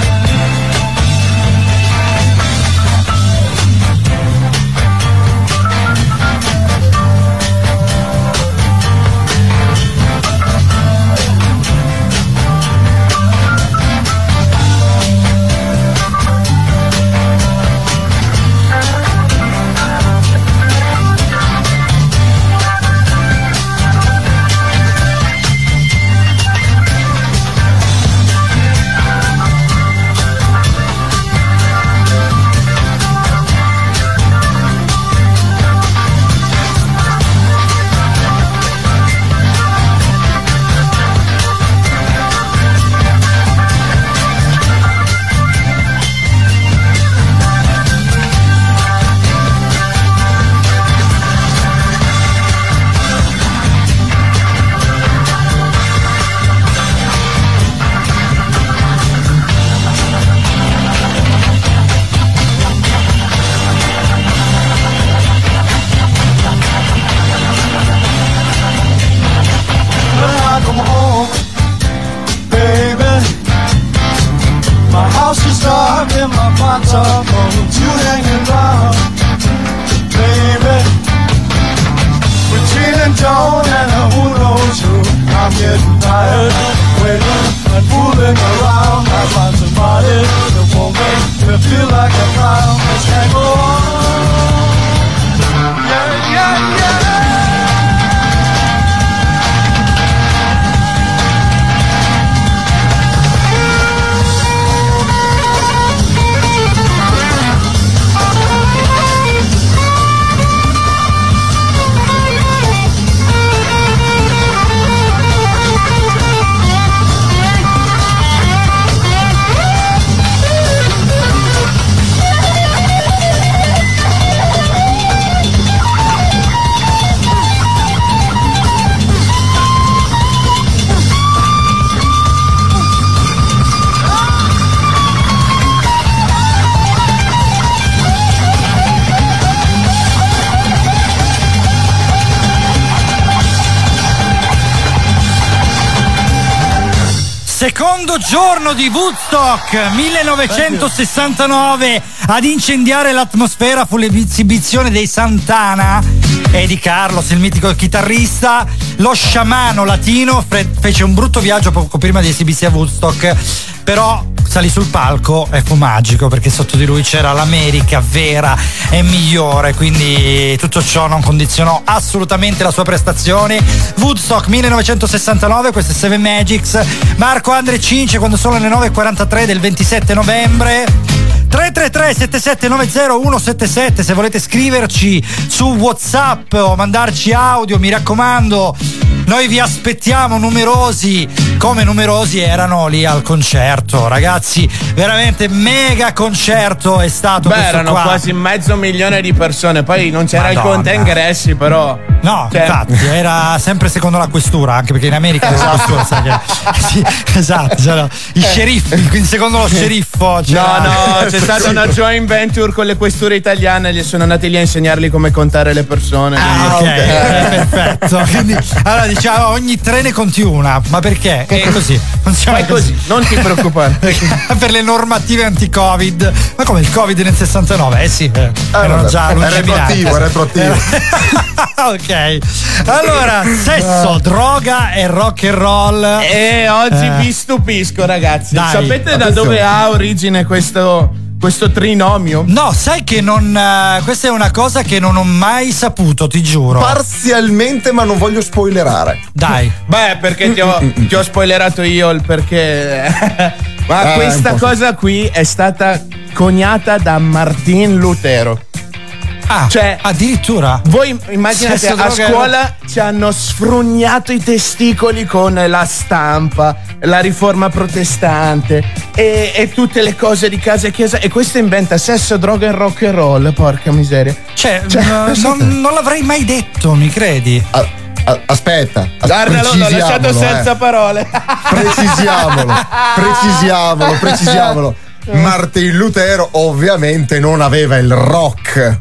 my telephone, but you hanging round, baby. We're chilling down and who knows who. I'm getting tired, waiting and fooling around. I find somebody that won't make me feel like a clown. Let's hang on, yeah, yeah, yeah. Secondo giorno di Woodstock 1969, ad incendiare l'atmosfera fu l'esibizione dei Santana e di Carlos, il mitico chitarrista. Lo sciamano latino fece un brutto viaggio poco prima di esibirsi a Woodstock, però salì sul palco e fu magico, perché sotto di lui c'era l'America vera e migliore, quindi tutto ciò non condizionò assolutamente la sua prestazione. Woodstock 1969, queste Seven Magics. Marco, Andre, Cince, quando sono le 9.43 del 27 novembre. 333-7790-177 se volete scriverci su WhatsApp o mandarci audio, mi raccomando, noi vi aspettiamo numerosi, come numerosi erano lì al concerto, ragazzi, veramente mega concerto è stato. Beh, erano qua quasi 500.000 di persone, poi non c'era Madonna. Il conto ingressi, però no, cioè, infatti era sempre secondo la questura, anche perché in America la questura sai che sì, esatto, c'era i sceriffi, quindi secondo lo sceriffo c'era... no c'è stata una joint venture con le questure italiane, gli sono andati lì a insegnarli come contare le persone. Ah, ok, perfetto. Quindi, allora diciamo ogni tre ne conti una, ma perché? È così, funziona così. Non ti preoccupare. Per le normative anti-Covid, ma come il Covid nel 69? Eh sì, erano già retroattivo, retroattivo. Ok, allora sesso, droga e rock and roll. E oggi vi stupisco, ragazzi. Dai, sapete da dove ha origine questo trinomio? No, sai che non questa è una cosa che non ho mai saputo, ti giuro. Parzialmente, ma non voglio spoilerare. Dai. Beh, perché ti ho spoilerato io il perché. Ma questa cosa qui è stata coniata da Martin Lutero. Ah, cioè, addirittura. Voi immaginate, sesso, a scuola ci hanno sfrugnato i testicoli con la stampa, la riforma protestante e tutte le cose di casa e chiesa, e questo inventa sesso, droga e rock and roll. Porca miseria. Non l'avrei mai detto, mi credi? Aspetta, Arnaldo l'ho lasciato senza parole. Precisiamolo. Martin Lutero ovviamente non aveva il rock.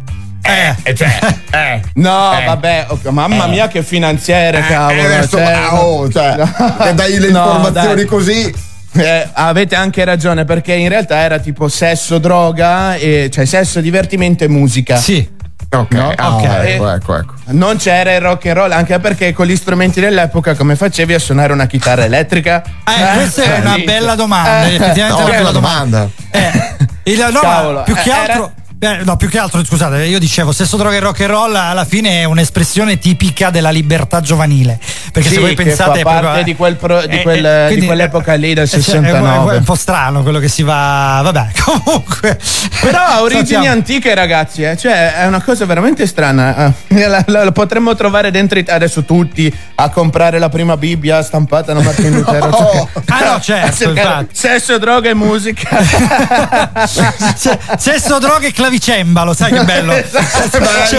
Vabbè, okay, mamma mia che finanziere, cavolo. Adesso, dai le informazioni così. Avete anche ragione, perché in realtà era tipo sesso, droga, cioè sesso, divertimento e musica. Sì. Ecco. Non c'era il rock and roll, anche perché con gli strumenti dell'epoca come facevi a suonare una chitarra elettrica? Questa è una bella domanda. Più che altro, scusate, io dicevo sesso, droga e rock and roll alla fine è un'espressione tipica della libertà giovanile, perché sì, se voi pensate è parte proprio, di quell'epoca lì del 69. È un po' strano quello che si va, vabbè, comunque però ha origini antiche, ragazzi, cioè è una cosa veramente strana, la potremmo trovare dentro adesso tutti a comprare la prima Bibbia stampata da Martin Lutero. Sesso, droga e musica. Sesso, droga e clavicolare. clavicembalo, sai che bello. C'è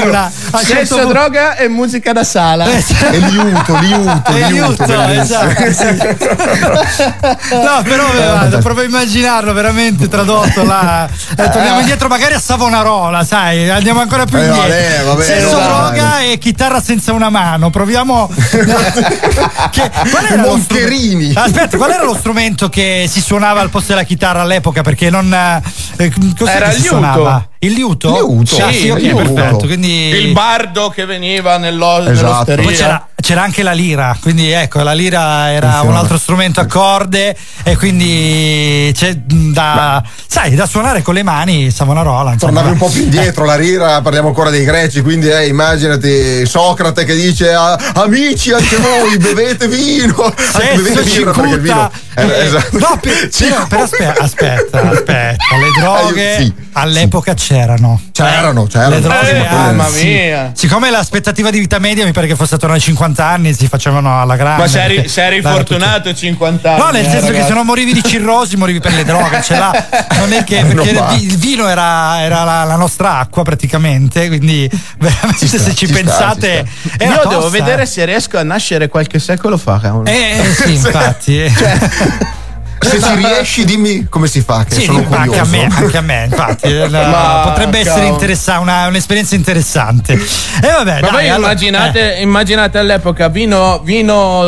una, sesso, certo... droga e musica da sala. E liuto, esatto, sì. No, però vado proprio a immaginarlo veramente tradotto là. Torniamo indietro magari a Savonarola, sai, andiamo ancora più indietro. Vabbè, sesso, droga e chitarra senza una mano. Proviamo. Qual era Moncherini. Aspetta, qual era lo strumento che si suonava al posto della chitarra all'epoca? Perché non era il liuto. Il liuto? Sì, sì, okay, liuto. Perfetto. Quindi... il bardo che veniva nell'osteria. Poi c'era anche la lira, quindi ecco, la lira era un altro strumento a corde e quindi c'è da suonare con le mani. Savonarola. Tornavi un po' più indietro, la lira, parliamo ancora dei greci, quindi immaginati Socrate che dice amici anche voi bevete vino, bevete vino perché il vino esatto. No, però aspetta, le droghe all'epoca c'erano le droghe, mamma mia. Siccome l'aspettativa di vita media mi pare che fosse attorno ai 50 anni, si facevano alla grande. Ma sei fortunato tutti... 50 anni. No, nel senso ragazzi. Che se non morivi di cirrosi morivi per le droghe, ce l'ha. Non è che perché il vino era la nostra acqua praticamente, quindi veramente se ci pensate. Io devo vedere se riesco a nascere qualche secolo fa. Sì, infatti. Se ci riesci dimmi come si fa, che sono curioso. Anche a me infatti potrebbe essere interessante, un'esperienza interessante. Allora, immaginate all'epoca vino,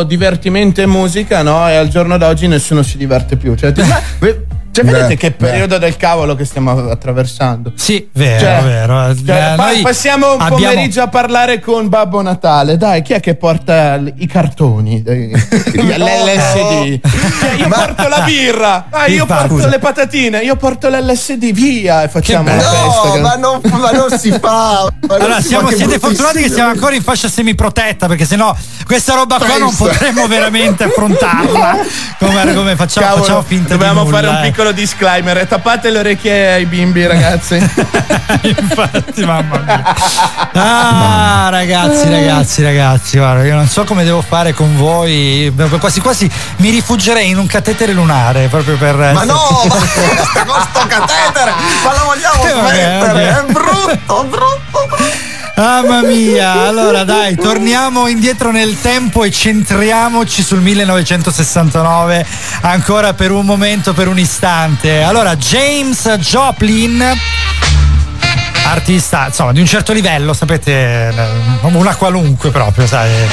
divertimento e musica, no? E al giorno d'oggi nessuno si diverte più, vedete che periodo del cavolo che stiamo attraversando. Sì, vero. Passiamo un pomeriggio a parlare con Babbo Natale. Dai, chi è che porta i cartoni? L'LSD. Io porto la birra. Io porto le patatine. Io porto l'LSD. Via, e facciamo una festa. Ma non si fa. Allora, siete fortunati che siamo ancora in fascia semiprotetta, perché sennò questa roba qua non potremmo veramente affrontarla. Come facciamo finta? Dobbiamo fare un piccolo disclaimer, tappate le orecchie ai bimbi ragazzi. Infatti, mamma mia. Ragazzi, guarda, io non so come devo fare con voi, quasi quasi mi rifuggerei in un catetere lunare proprio per... Ma no, questo catetere, ma lo vogliamo mettere, è brutto. Mamma mia, allora dai, torniamo indietro nel tempo e centriamoci sul 1969 ancora per un momento, per un istante. Allora, Janis Joplin, artista insomma di un certo livello, sapete, una qualunque proprio, sai. Sì.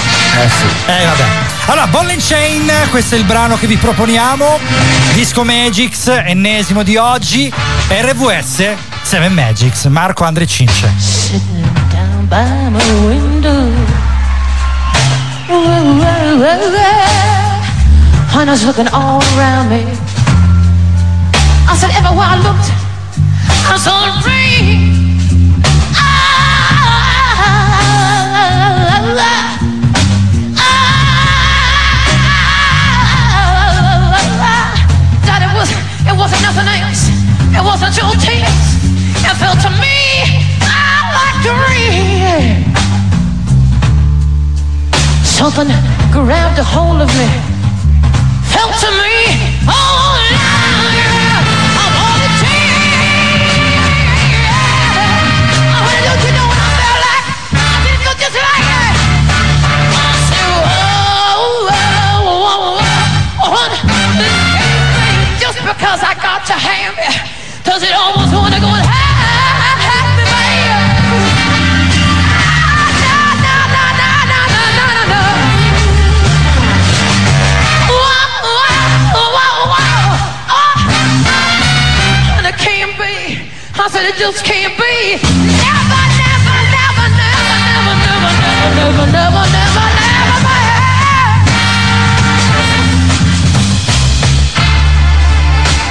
Vabbè. Allora, Ball and Chain, questo è il brano che vi proponiamo. Disco Magics, ennesimo di oggi. RVS, Seven Magics, Marco Andre Cince. By my window, and I was looking all around me. I said everywhere I looked, I saw a dream. That it wasn't nothing else. It wasn't your tears. It felt to me. Something grabbed a hold of me, felt to me, I wanted to don't you know what I felt like? I didn't look just like it. I said, whoa, just because I got to have it, does it almost want to go and have it? I said it just can't be. Never.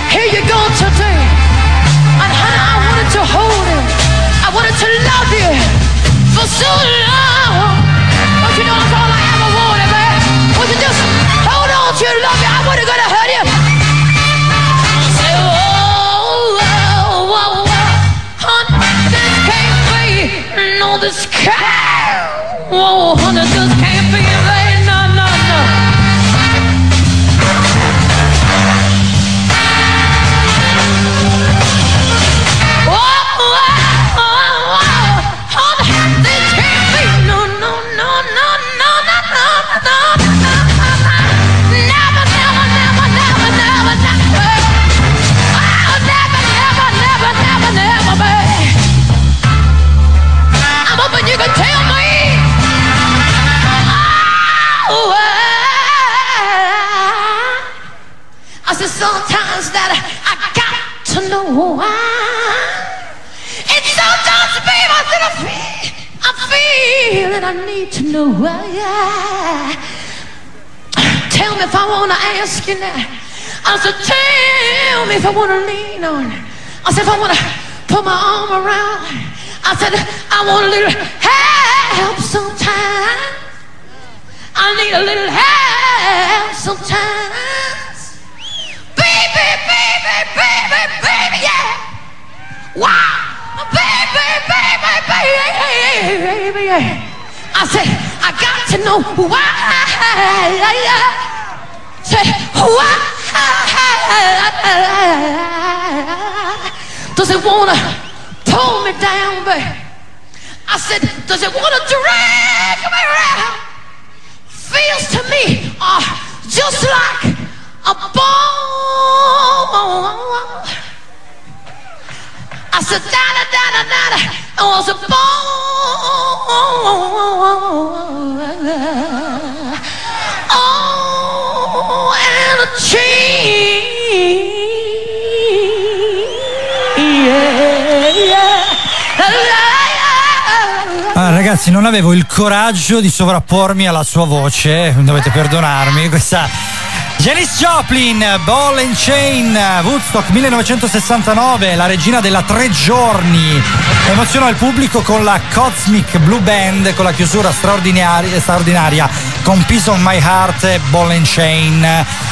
Here you go today. And honey, I wanted to hold you. I wanted to love you for so long. But you know that's all I ever wanted, man. Would you just hold on to love you? I wasn't gonna hurt you. This cow, whoa, honey, just can't be right. No. Whoa. is sometimes that I got to know why. And sometimes, baby, that I feel that I need to know why. Tell me if I wanna ask you now. I said, tell me if I wanna lean on. I said, if I wanna put my arm around. I said, I want a little help sometimes. I need a little help sometimes. Baby, baby, baby, baby, yeah. Wow, baby, baby, baby, baby, yeah. I said, I got to know why. Say, why? Does it wanna pull me down, baby? I said, does it wanna drag me around? Feels to me just like a ball. I said, da-da-da-da-da-da, it was a ball. Oh, and a tree. Yeah. Ah, ragazzi, non avevo il coraggio di sovrappormi alla sua voce, dovete perdonarmi. Questa Janis Joplin, Ball and Chain, Woodstock 1969, la regina della 3 giorni, emozionò il pubblico con la Cosmic Blue Band, con la chiusura straordinaria con Piece of My Heart e Ball and Chain.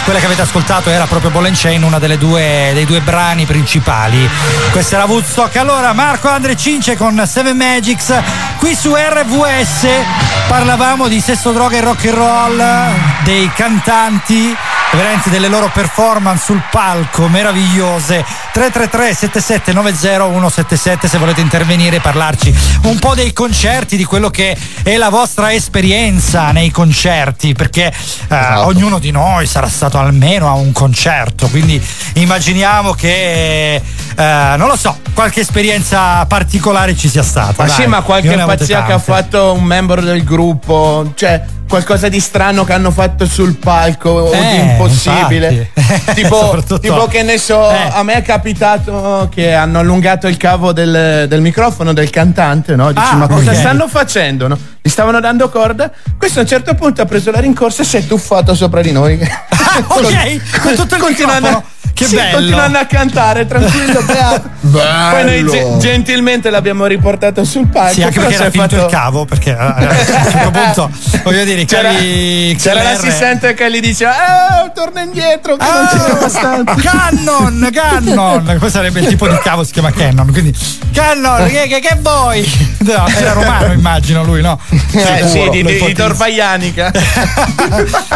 Quella che avete ascoltato era proprio Ball and Chain, una delle dei due brani principali. Questa era Woodstock. Allora, Marco Andre Cince con Seven Magics qui su RVS. Parlavamo di sesso, droga e rock and roll, dei cantanti, veramente delle loro performance sul palco meravigliose. 333-7790-177 se volete intervenire e parlarci un po' dei concerti, di quello che è la vostra esperienza nei concerti, perché esatto, ognuno di noi sarà stato almeno a un concerto, quindi immaginiamo che non lo so, qualche esperienza particolare ci sia stata. Ma dai, sì, ma qualche pazzia che ha fatto un membro del gruppo, cioè qualcosa di strano che hanno fatto sul palco o di impossibile, tipo che ne so, a me è capitato che hanno allungato il cavo del microfono del cantante, no? Dici, ma cosa stanno facendo, no? Gli stavano dando corda, questo a un certo punto ha preso la rincorsa e si è tuffato sopra di noi. Con tutto il microfono. Che sì, bello. Continuano a cantare tranquillo, beato. Poi noi gentilmente l'abbiamo riportato sul palco. Sì, anche perché era finto il cavo, perché a un certo punto, voglio dire, c'era l'assistente che gli diceva torna indietro che non c'è abbastanza. Cannon, questo sarebbe il tipo di cavo, si chiama Cannon, quindi Cannon, che vuoi? No, era romano, immagino lui, no? Sicuro, sì, di Torvaianica.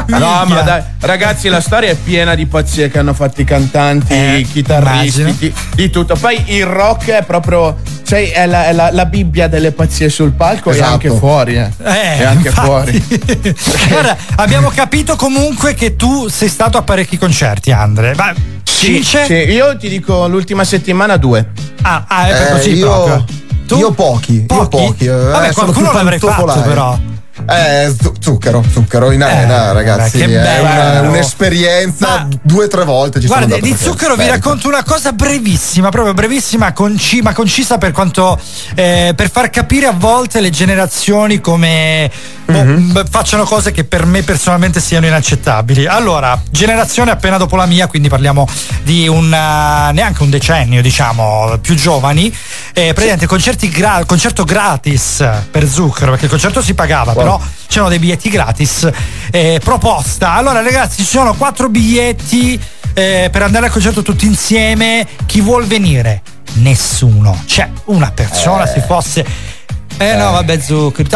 No, ma dai, ragazzi, la storia è piena di pazzie che hanno fatto i cantanti, i chitarristi, di tutto. Poi il rock è proprio, cioè, è la Bibbia delle pazzie sul palco, esatto, e anche fuori. E anche fuori. Guarda, abbiamo capito comunque che tu sei stato a parecchi concerti, Andre. Ma sì, io ti dico l'ultima settimana 2. Ah, è così proprio. Io pochi. Vabbè, qualcuno l'avrei fatto, però. Zucchero in arena, ragazzi, che bello. È un'esperienza. Ma 2 o 3 volte ci sono andato. Di zucchero vi racconto una cosa brevissima, proprio brevissima, ma concisa, per quanto per far capire a volte le generazioni come facciano cose che per me personalmente siano inaccettabili. Allora, generazione appena dopo la mia, quindi parliamo di neanche un decennio, diciamo, più giovani, praticamente concerto gratis per Zucchero, perché il concerto si pagava, però c'erano dei biglietti gratis, proposta. Allora, ragazzi, ci sono 4 biglietti per andare al concerto tutti insieme. Chi vuol venire? Nessuno. Cioè, una persona si fosse no, vabbè, Zucchero,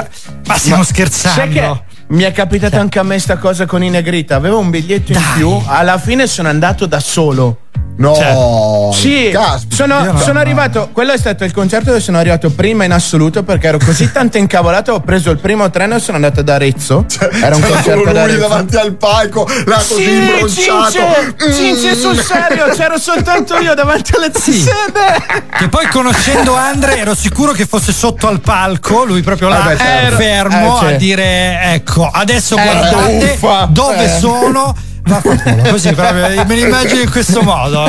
ma stiamo scherzando. Mi è capitata anche a me sta cosa con i Negrita. Avevo un biglietto in più, alla fine sono andato da solo. No, sì, sono arrivato. Quello è stato il concerto dove sono arrivato prima in assoluto, perché ero così tanto incavolato. Ho preso il primo treno e sono andato ad Arezzo. Era un concerto ad Arezzo, davanti al palco, là così imbronciato. Cince, sul serio, c'ero soltanto io davanti alle sede. Che poi, conoscendo Andre, ero sicuro che fosse sotto al palco. Lui proprio là, fermo a dire: ecco, adesso guardate dove sono. Vaffanculo, così proprio me li immagino in questo modo.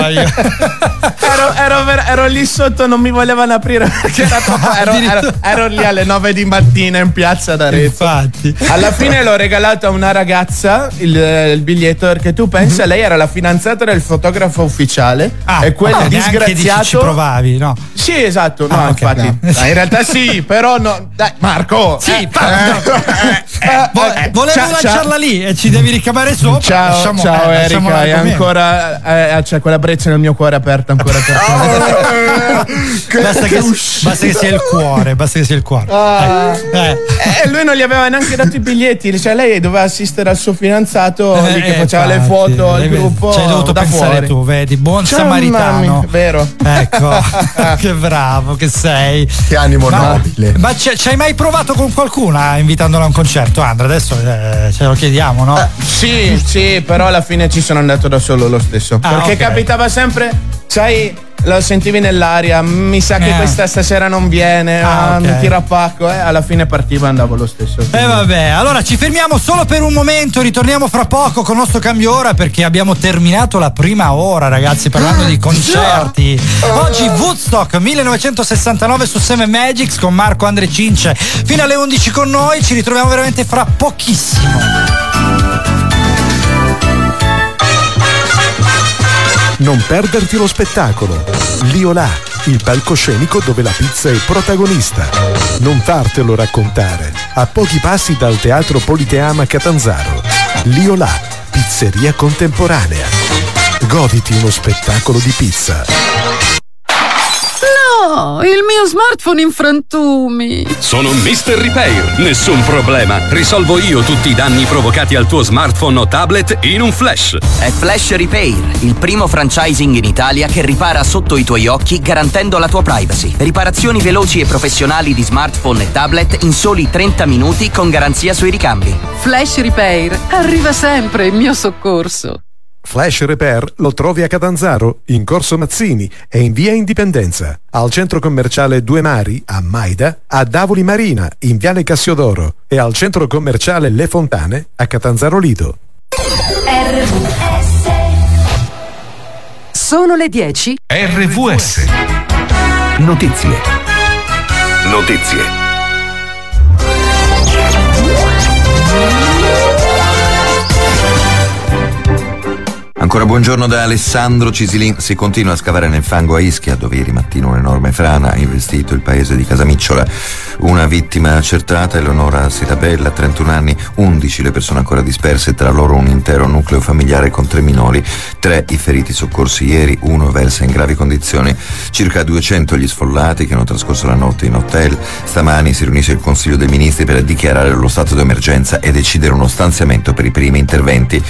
Ero lì sotto, non mi volevano aprire perché ero lì alle 9 di mattina in piazza d'Arezzo. Infatti. Alla fine l'ho regalato a una ragazza il biglietto, perché tu pensa, lei era la fidanzata del fotografo ufficiale e quella disgraziato ci provavi, no? Sì, esatto, no, infatti. No. In realtà sì, però no, dai, Marco. Sì, volevo lanciarla lì e ci devi ricavare sopra. Ciao Erika, è ancora c'è quella breccia nel mio cuore aperta ancora per te. Basta che sia il cuore, E lui non gli aveva neanche dato i biglietti, cioè lei doveva assistere al suo fidanzato lì che faceva le foto al gruppo. Ci hai dovuto pensare fuori. Tu, vedi, buon samaritano, vero? Ecco, che bravo che sei. Che animo nobile. Ma ci hai mai provato con qualcuna invitandola a un concerto, Andrea? Adesso ce lo chiediamo, no? Sì, però alla fine ci sono andato da solo lo stesso. Perché capitava sempre, sai, lo sentivi nell'aria, mi sa che questa stasera non viene, non tira pacco, alla fine partiva e andavo lo stesso. E vabbè, allora ci fermiamo solo per un momento, ritorniamo fra poco con il nostro cambio ora perché abbiamo terminato la prima ora, ragazzi, parlando di concerti. Oggi Woodstock 1969 su 7 Magics con Marco Andre Cince fino alle 11 con noi, ci ritroviamo veramente fra pochissimo. Non perderti lo spettacolo. Liolà, il palcoscenico dove la pizza è protagonista. Non fartelo raccontare. A pochi passi dal Teatro Politeama Catanzaro. Liolà, pizzeria contemporanea. Goditi uno spettacolo di pizza. No, il mio smartphone in frantumi. Sono Mr. Repair. Nessun problema. Risolvo io tutti i danni provocati al tuo smartphone o tablet in un flash. È Flash Repair, il primo franchising in Italia che ripara sotto i tuoi occhi garantendo la tua privacy. Riparazioni veloci e professionali di smartphone e tablet in soli 30 minuti con garanzia sui ricambi. Flash Repair, arriva sempre in mio soccorso. Flash Repair lo trovi a Catanzaro, in Corso Mazzini e in via Indipendenza, al centro commerciale Due Mari a Maida, a Davoli Marina in viale Cassiodoro e al centro commerciale Le Fontane a Catanzaro Lido. RVS. Sono le 10. RVS. Notizie. Ancora buongiorno da Alessandro Cisilin. Si continua a scavare nel fango a Ischia, dove ieri mattina un'enorme frana ha investito il paese di Casamicciola. Una vittima accertata, Eleonora Sirabella, 31 anni, 11 le persone ancora disperse, tra loro un intero nucleo familiare con 3 minori, 3 i feriti soccorsi ieri, 1 versa in gravi condizioni, circa 200 gli sfollati che hanno trascorso la notte in hotel. Stamani si riunisce il Consiglio dei Ministri per dichiarare lo stato d'emergenza e decidere uno stanziamento per i primi interventi.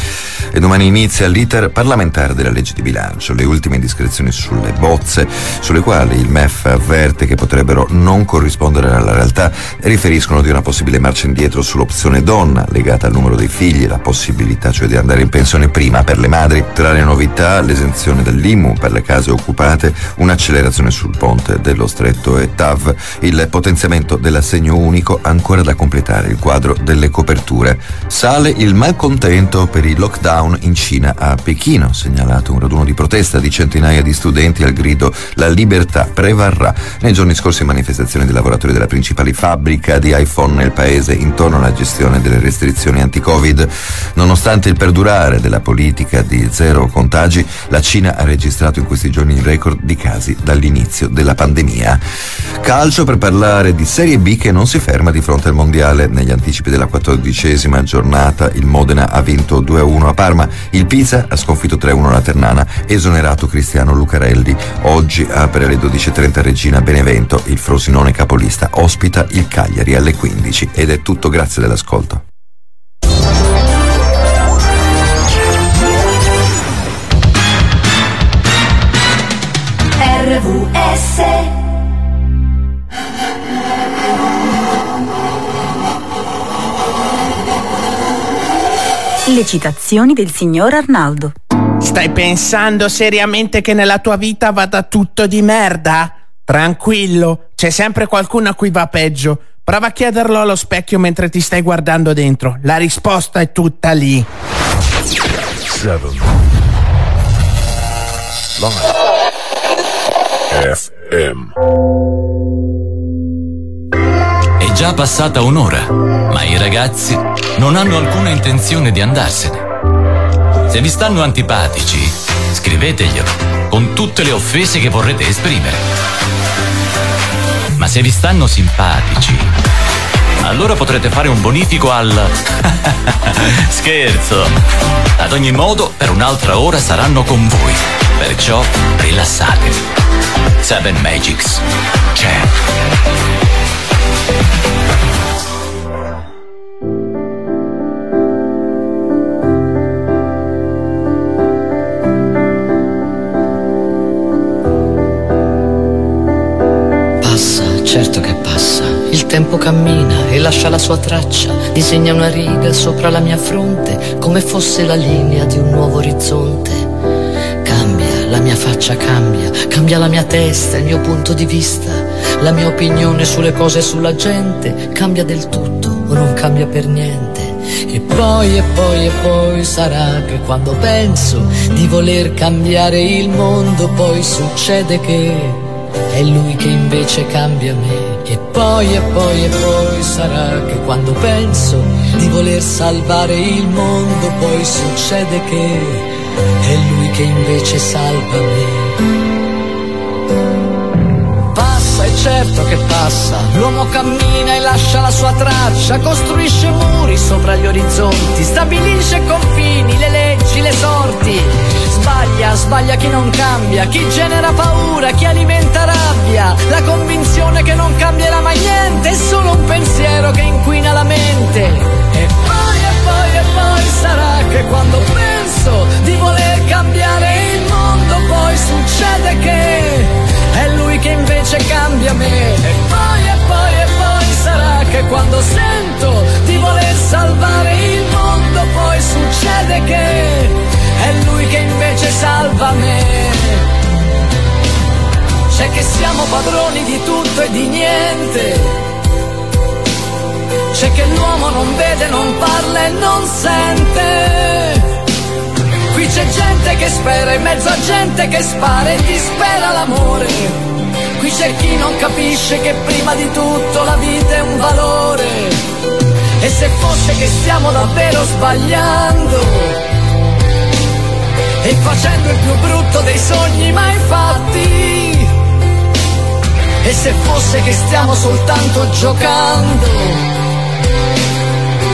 E domani inizia l'iter parlamentare della legge di bilancio, le ultime indiscrezioni sulle bozze, sulle quali il MEF avverte che potrebbero non corrispondere alla realtà, riferiscono di una possibile marcia indietro sull'opzione donna legata al numero dei figli, la possibilità cioè di andare in pensione prima per le madri. Tra le novità, l'esenzione dell'IMU per le case occupate, un'accelerazione sul ponte dello Stretto e TAV, il potenziamento dell'assegno unico, ancora da completare il quadro delle coperture. Sale il malcontento per il lockdown in Cina. A Pechino segnalato un raduno di protesta di centinaia di studenti al grido "La libertà prevarrà". Nei giorni scorsi manifestazioni dei lavoratori della principale fabbrica di iPhone nel paese intorno alla gestione delle restrizioni anti-Covid. Nonostante il perdurare della politica di zero contagi, la Cina ha registrato in questi giorni il record di casi dall'inizio della pandemia. Calcio, per parlare di Serie B che non si ferma di fronte al mondiale. Negli anticipi della 14ª giornata il Modena ha vinto 2-1 a Parma, il Pisa ha sconfitto 3-1 la Ternana, esonerato Cristiano Lucarelli. Oggi apre alle 12.30 Regina Benevento, il Frosinone capolista ospita il Cagliari alle 15. Ed è tutto, grazie dell'ascolto. RVS. Le citazioni del signor Arnaldo. Stai pensando seriamente che nella tua vita vada tutto di merda? Tranquillo, c'è sempre qualcuno a cui va peggio. Prova a chiederlo allo specchio mentre ti stai guardando dentro. La risposta è tutta lì. 7 Live FM. È già passata un'ora, ma i ragazzi non hanno alcuna intenzione di andarsene. Se vi stanno antipatici, scriveteglielo con tutte le offese che vorrete esprimere. Ma se vi stanno simpatici, allora potrete fare un bonifico al scherzo. Ad ogni modo, per un'altra ora saranno con voi, perciò rilassatevi. Seven Magics c'è. Passa, certo che passa. Il tempo cammina e lascia la sua traccia, disegna una riga sopra la mia fronte come fosse la linea di un nuovo orizzonte. Cambia, la mia faccia cambia, cambia la mia testa, il mio punto di vista, la mia opinione sulle cose e sulla gente, cambia del tutto o non cambia per niente. E poi e poi e poi sarà che quando penso di voler cambiare il mondo, poi succede che è lui che invece cambia me. E poi e poi e poi sarà che quando penso di voler salvare il mondo, poi succede che è lui che invece salva me. Passa, è certo che passa, l'uomo cammina e lascia la sua traccia, costruisce muri sopra gli orizzonti, stabilisce confini, le leggi, le sorti. Sbaglia, sbaglia chi non cambia, chi genera paura, chi alimenta rabbia, la convinzione che non cambierà mai niente, è solo un pensiero che inquina la mente. E poi, sarà che quando penso di voler cambiare il mondo, poi succede che è lui che invece cambia me. E poi, sarà che quando sento di voler salvare il mondo, poi succede che è lui che invece salva me. C'è che siamo padroni di tutto e di niente, c'è che l'uomo non vede, non parla e non sente. Qui c'è gente che spera in mezzo a gente che spara e dispera l'amore. Qui c'è chi non capisce che prima di tutto la vita è un valore. E se fosse che stiamo davvero sbagliando e facendo il più brutto dei sogni mai fatti, e se fosse che stiamo soltanto giocando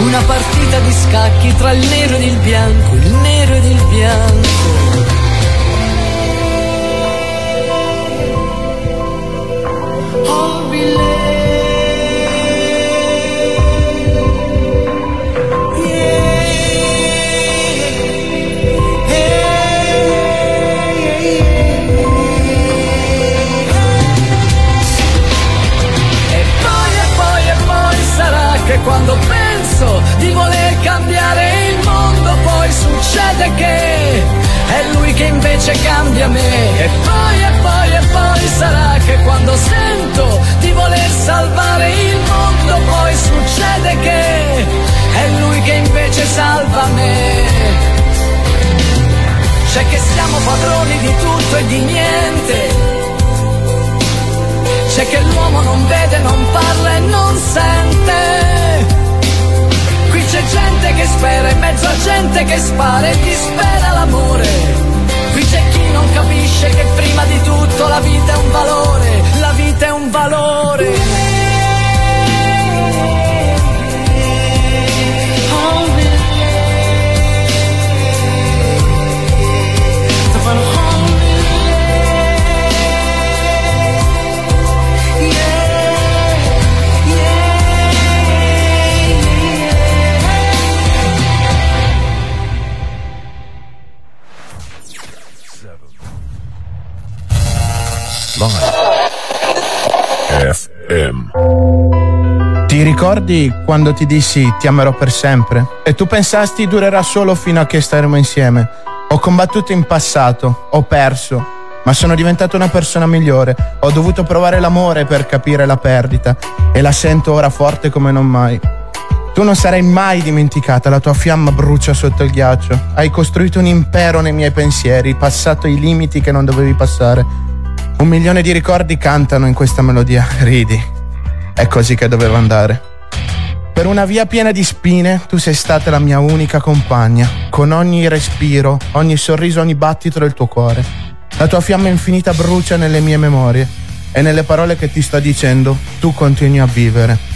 una partita di scacchi tra il nero ed il bianco, il nero ed il bianco. Oh, che quando penso di voler cambiare il mondo, poi succede che è lui che invece cambia me. E poi e poi e poi sarà che quando sento di voler salvare il mondo, poi succede che è lui che invece salva me. C'è che siamo padroni di tutto e di niente, c'è che l'uomo non vede, non parla e non sente. Qui c'è gente che spera in mezzo a gente che spara e dispera l'amore. Qui c'è chi non capisce che prima di tutto la vita è un valore, la vita è un valore. FM. Ti ricordi quando ti dissi ti amerò per sempre? E tu pensasti durerà solo fino a che staremo insieme. Ho combattuto in passato, ho perso, ma sono diventato una persona migliore. Ho dovuto provare l'amore per capire la perdita e la sento ora forte come non mai. Tu non sarai mai dimenticata, la tua fiamma brucia sotto il ghiaccio. Hai costruito un impero nei miei pensieri, passato i limiti che non dovevi passare. 1 milione di ricordi cantano in questa melodia. Ridi. È così che dovevo andare. Per una via piena di spine, tu sei stata la mia unica compagna. Con ogni respiro, ogni sorriso, ogni battito del tuo cuore. La tua fiamma infinita brucia nelle mie memorie. E nelle parole che ti sto dicendo, tu continui a vivere.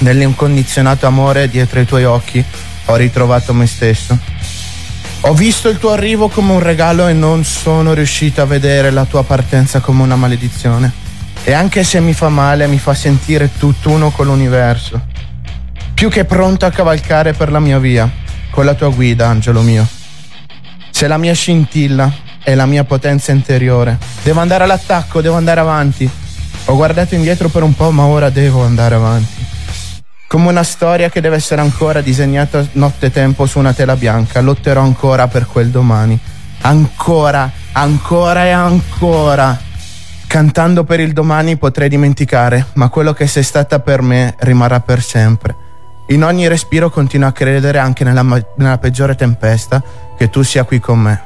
Nell'incondizionato amore dietro i tuoi occhi ho ritrovato me stesso. Ho visto il tuo arrivo come un regalo e non sono riuscito a vedere la tua partenza come una maledizione. E anche se mi fa male, mi fa sentire tutt'uno con l'universo, più che pronto a cavalcare per la mia via, con la tua guida, angelo mio. Sei la mia scintilla e la mia potenza interiore. Devo andare all'attacco, devo andare avanti. Ho guardato indietro per un po', ma ora devo andare avanti. Come una storia che deve essere ancora disegnata nottetempo su una tela bianca, lotterò ancora per quel domani. Ancora, ancora e ancora. Cantando per il domani potrei dimenticare, ma quello che sei stata per me rimarrà per sempre. In ogni respiro continuo a credere, anche nella peggiore tempesta, che tu sia qui con me.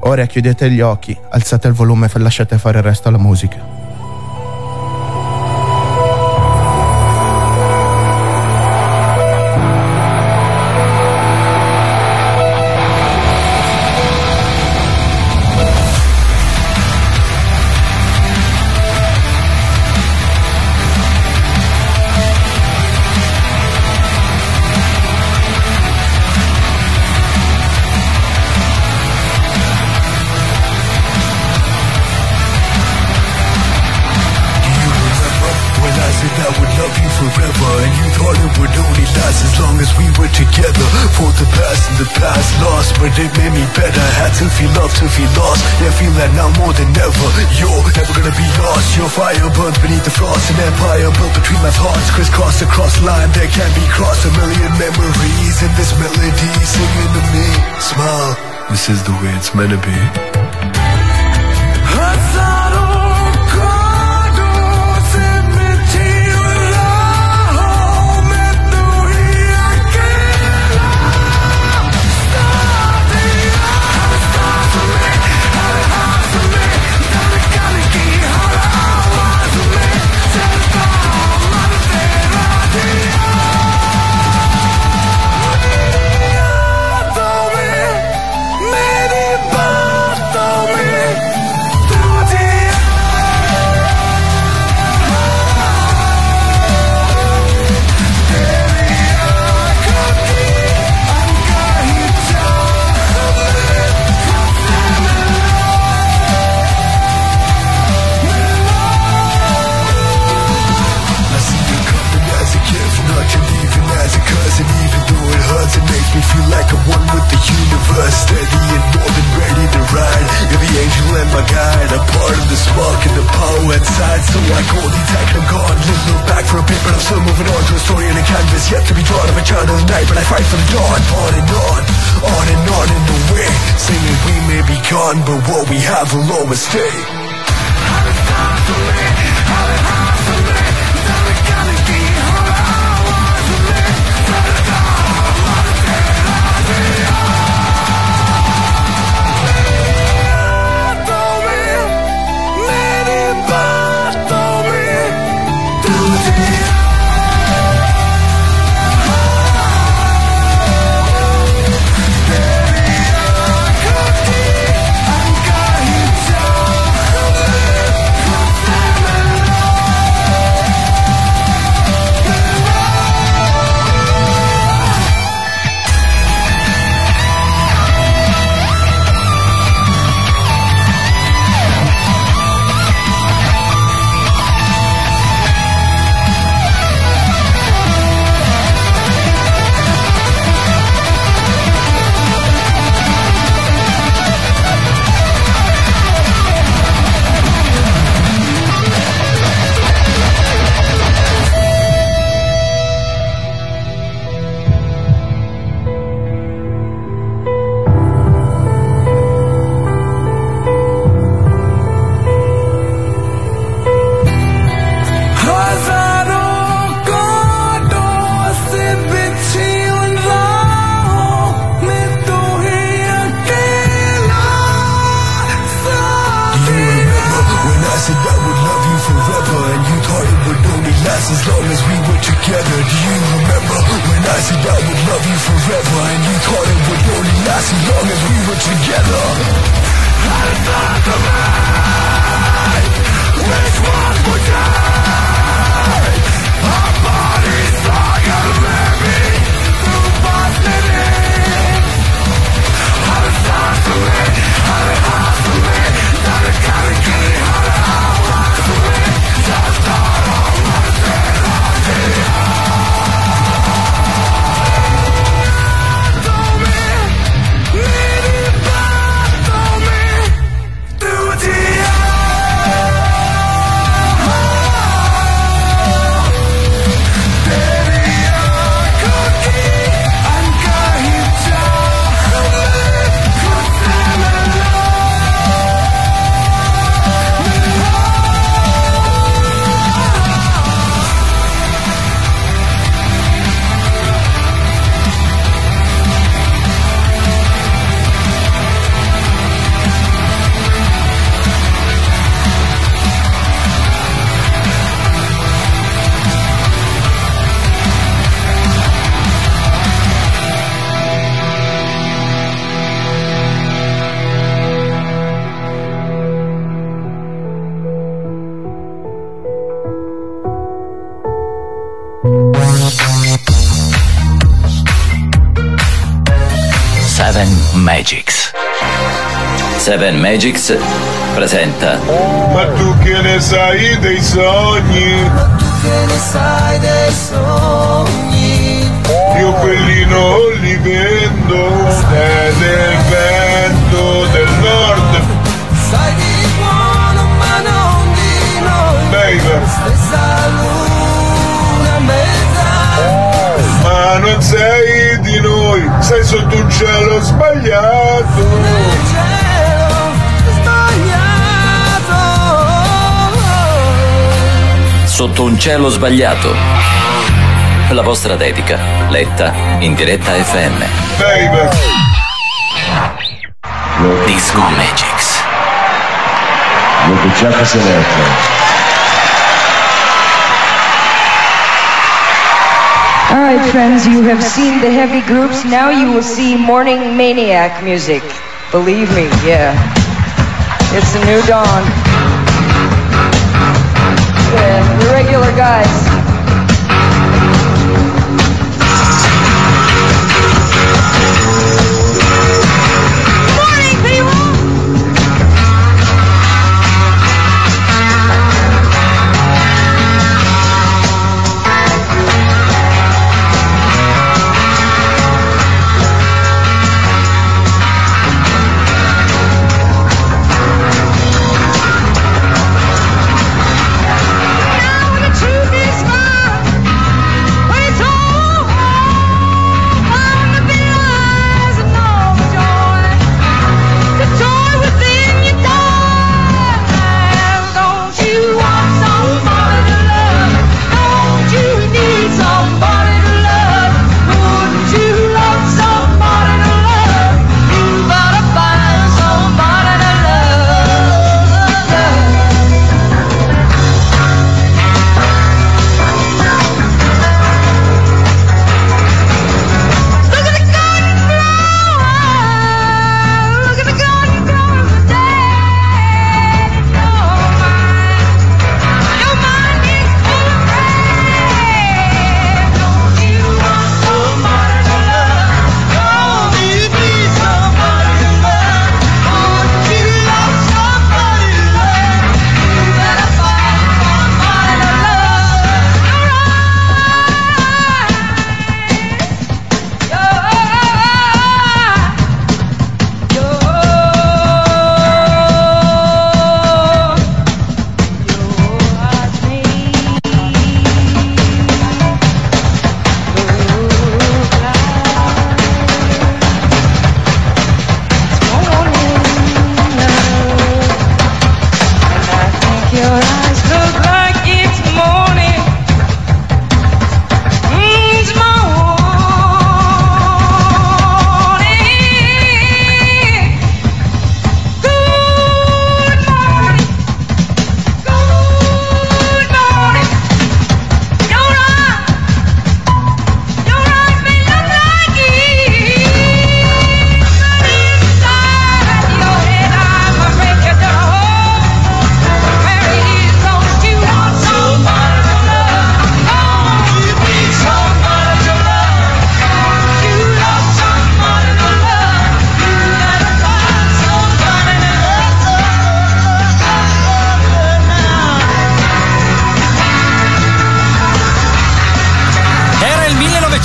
Ora chiudete gli occhi, alzate il volume e lasciate fare il resto alla musica. It made me better, had to feel love to feel lost. Yeah, I feel that now more than ever. You're never gonna be lost. Your fire burns beneath the frost. An empire built between my thoughts. Crisscross across line that can't be crossed. A million memories in this melody singing to me. Smile, this is the way it's meant to be. But what we have will always stay. said I would love you forever, and you thought it would only last as long as we were together. Had it not for mine, which one would die? Our bodies are gonna marry through posterity. Had it not for me, had it not for me, not a county kitty, had it all not for me, just all I wanna say, I'll be Seven Magics presenta. Ma tu che ne sai dei sogni? Ma tu che ne sai dei sogni? Io quelli non li vendo. È del vento del nord. Sai di buono ma non di noi. Baby. Stessa luna a metà. Ma non sei di noi. Sei sotto un cielo sbagliato. Sotto un cielo sbagliato. La vostra dedica, letta in diretta FM. Baby. Disco Magics. Lo Jefferson Airplane. All right, friends, you have seen the heavy groups. Now you will see morning maniac music. Believe me, yeah. It's a new dawn. The regular guys. This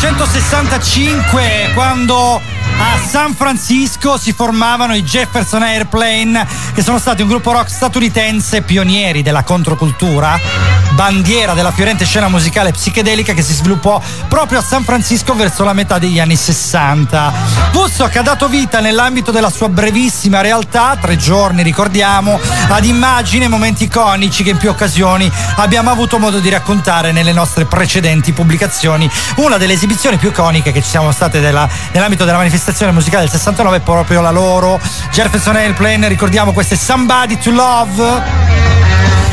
1965, quando a San Francisco si formavano i Jefferson Airplane, che sono stati un gruppo rock statunitense pionieri della controcultura, bandiera della fiorente scena musicale psichedelica che si sviluppò proprio a San Francisco verso la metà degli anni 60. Woodstock ha dato vita, nell'ambito della sua brevissima realtà, 3 giorni ricordiamo, ad immagini e momenti iconici che in più occasioni abbiamo avuto modo di raccontare nelle nostre precedenti pubblicazioni. Una delle esibizioni più iconiche che ci siamo state nell'ambito della manifestazione musicale del 69 è proprio la loro. Jefferson Airplane, ricordiamo, questa è Somebody to Love,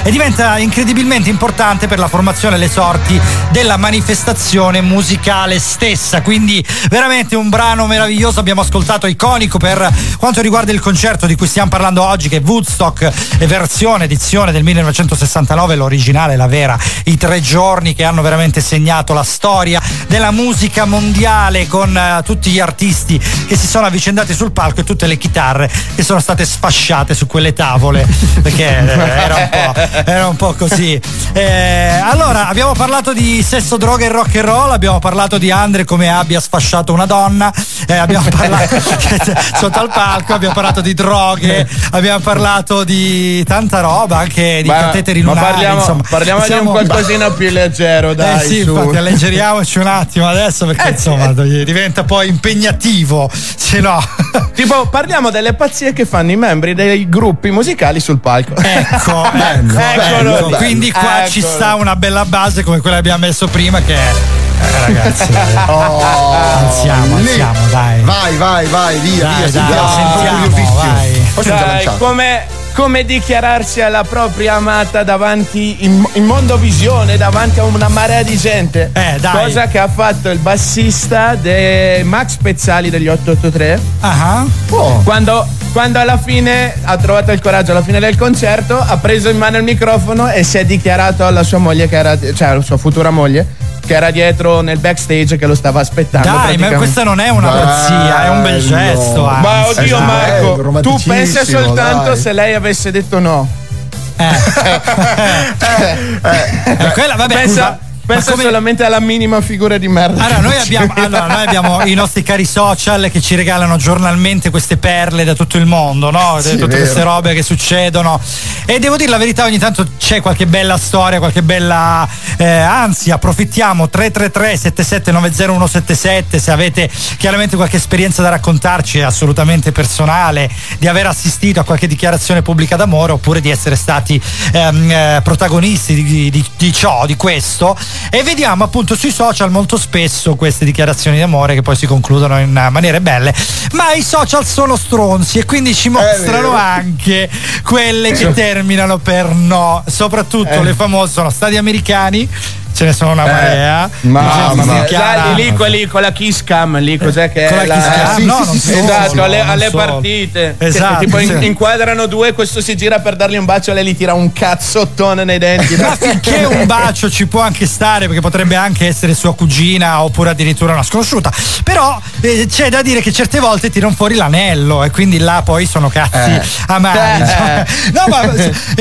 e diventa incredibilmente importante per la formazione e le sorti della manifestazione musicale stessa. Quindi veramente un brano meraviglioso abbiamo ascoltato, iconico per quanto riguarda il concerto di cui stiamo parlando oggi, che è Woodstock, versione edizione del 1969, l'originale, la vera, i 3 giorni che hanno veramente segnato la storia della musica mondiale, con tutti gli artisti che si sono avvicendati sul palco e tutte le chitarre che sono state sfasciate su quelle tavole, perché era un po' così. Allora, abbiamo parlato di sesso, droga e rock and roll, abbiamo parlato di Andre come abbia sfasciato una donna, abbiamo parlato sotto al palco, abbiamo parlato di droghe, abbiamo parlato di tanta roba, anche di cateteri lunari. Parliamo di un qualcosina più leggero, dai. Eh sì, su. Infatti alleggeriamoci un attimo adesso, perché insomma diventa poi impegnativo, se no. Tipo, parliamo delle pazzie che fanno i membri dei gruppi musicali sul palco. Eccolo, quindi qua eccolo. Ci sta una bella base come quella che abbiamo messo prima, che è ragazzi, andiamo, dai. Vai, via. Sentiamo, come dichiararsi alla propria amata davanti in Mondovisione, davanti a una marea di gente. Dai. Cosa che ha fatto il bassista di Max Pezzali degli 883. Quando alla fine ha trovato il coraggio, alla fine del concerto, ha preso in mano il microfono e si è dichiarato alla sua moglie, alla sua futura moglie, che era dietro nel backstage che lo stava aspettando. Dai, ma questa non è una pazzia, è un bel gesto. Anzi. Ma oddio, Marco, tu pensa soltanto, dai, se lei avesse detto no. Quella, vabbè, pensa come... solamente alla minima figura di merda. Allora, noi abbiamo i nostri cari social che ci regalano giornalmente queste perle da tutto il mondo, no? Sì, tutte queste robe che succedono. E devo dire la verità, ogni tanto c'è qualche bella storia, qualche bella anzi, approfittiamo. 333-7790177, se avete chiaramente qualche esperienza da raccontarci, assolutamente personale, di aver assistito a qualche dichiarazione pubblica d'amore, oppure di essere stati protagonisti di ciò, di questo. E vediamo appunto sui social molto spesso queste dichiarazioni d'amore che poi si concludono in maniere belle, ma i social sono stronzi e quindi ci mostrano anche quelle che terminano per no, soprattutto le famose. Sono stati americani, ce ne sono una marea, lì con la kiss cam, lì cos'è che con è la kiss cam? Esatto, alle partite, esatto, tipo inquadrano due, questo si gira per dargli un bacio, lei gli tira un cazzottone nei denti. Ma finché un bacio ci può anche stare, perché potrebbe anche essere sua cugina oppure addirittura una sconosciuta, però c'è da dire che certe volte tirano fuori l'anello e quindi là poi sono cazzi amari. No, ma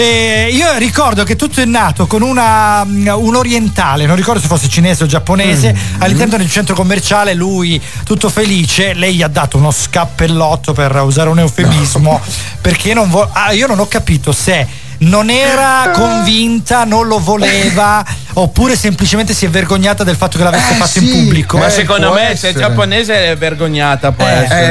io ricordo che tutto è nato con un orientale, non ricordo se fosse cinese o giapponese, all'interno del centro commerciale, lui tutto felice, lei gli ha dato uno scappellotto, per usare un eufemismo, perché non io non ho capito se non era convinta, non lo voleva, oppure semplicemente si è vergognata del fatto che l'avesse fatto in pubblico. Ma secondo me se è giapponese è vergognata, poi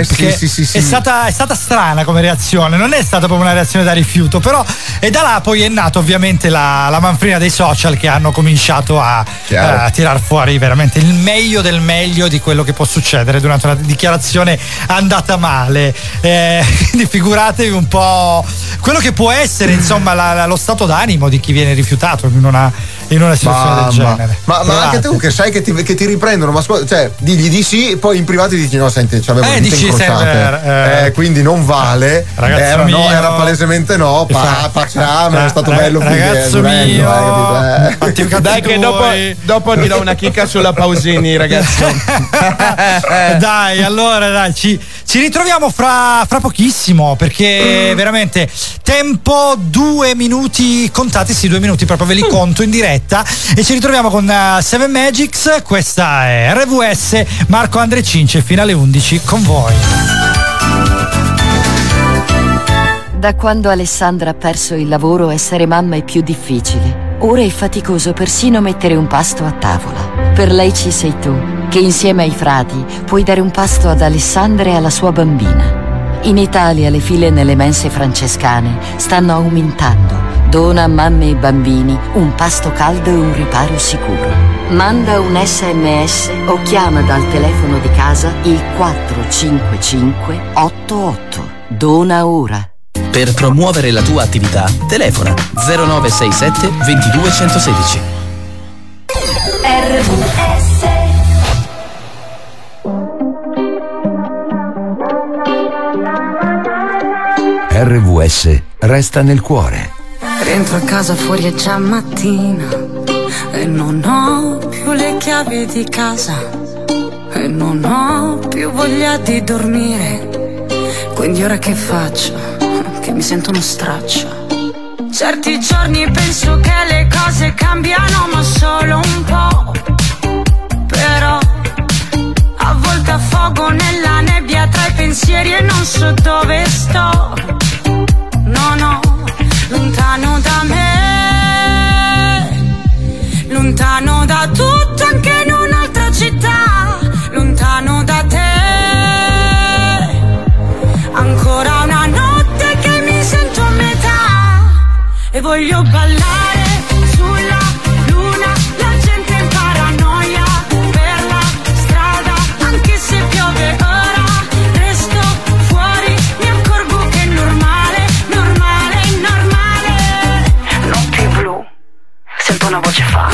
sì. È stata strana come reazione, non è stata proprio una reazione da rifiuto, però, e da là poi è nata ovviamente la manfrina dei social, che hanno cominciato a tirar fuori veramente il meglio del meglio di quello che può succedere durante una dichiarazione andata male, quindi figuratevi un po' quello che può essere, insomma, lo stato d'animo di chi viene rifiutato in una situazione del genere. Ma anche tu che sai che ti riprendono, ma cioè digli di sì, poi in privato dici no, senti, ci avevo dita incrociate, quindi non vale, ragazzo mio, no, era palesemente no, è stato bello, ragazzo mio, dai che dopo ti do una chicca sulla Pausini, ragazzo. Dai, allora dai, ci Ci ritroviamo fra pochissimo, perché veramente tempo 2 minuti contati, sì, 2 minuti proprio, ve li conto in diretta, e ci ritroviamo con Seven Magics. Questa è RWS, Marco Andre Cince fino alle 11 con voi. Da quando Alessandra ha perso il lavoro essere mamma è più difficile. Ora è faticoso persino mettere un pasto a tavola. Per lei ci sei tu, che insieme ai frati puoi dare un pasto ad Alessandra e alla sua bambina. In Italia le file nelle mense francescane stanno aumentando. Dona a mamme e bambini un pasto caldo e un riparo sicuro. Manda un SMS o chiama dal telefono di casa il 45588. Dona ora. Per promuovere la tua attività, telefona 0967 2216. RVS. RVS resta nel cuore. Rientro a casa, fuori è già mattina, e non ho più le chiavi di casa, e non ho più voglia di dormire. Quindi ora che faccio? Che mi sento uno straccio. Certi giorni penso che le cose cambiano, ma solo un po'. Però a volte affogo nella nebbia tra i pensieri e non so dove sto. No, no, lontano da me, lontano da tutto, anche in un'altra città, lontano da te. Ancora una notte e voglio ballare sulla luna, la gente in paranoia per la strada, anche se piove ora, resto fuori, mi accorgo che è normale, normale, normale. Notti blu, sento una voce fa.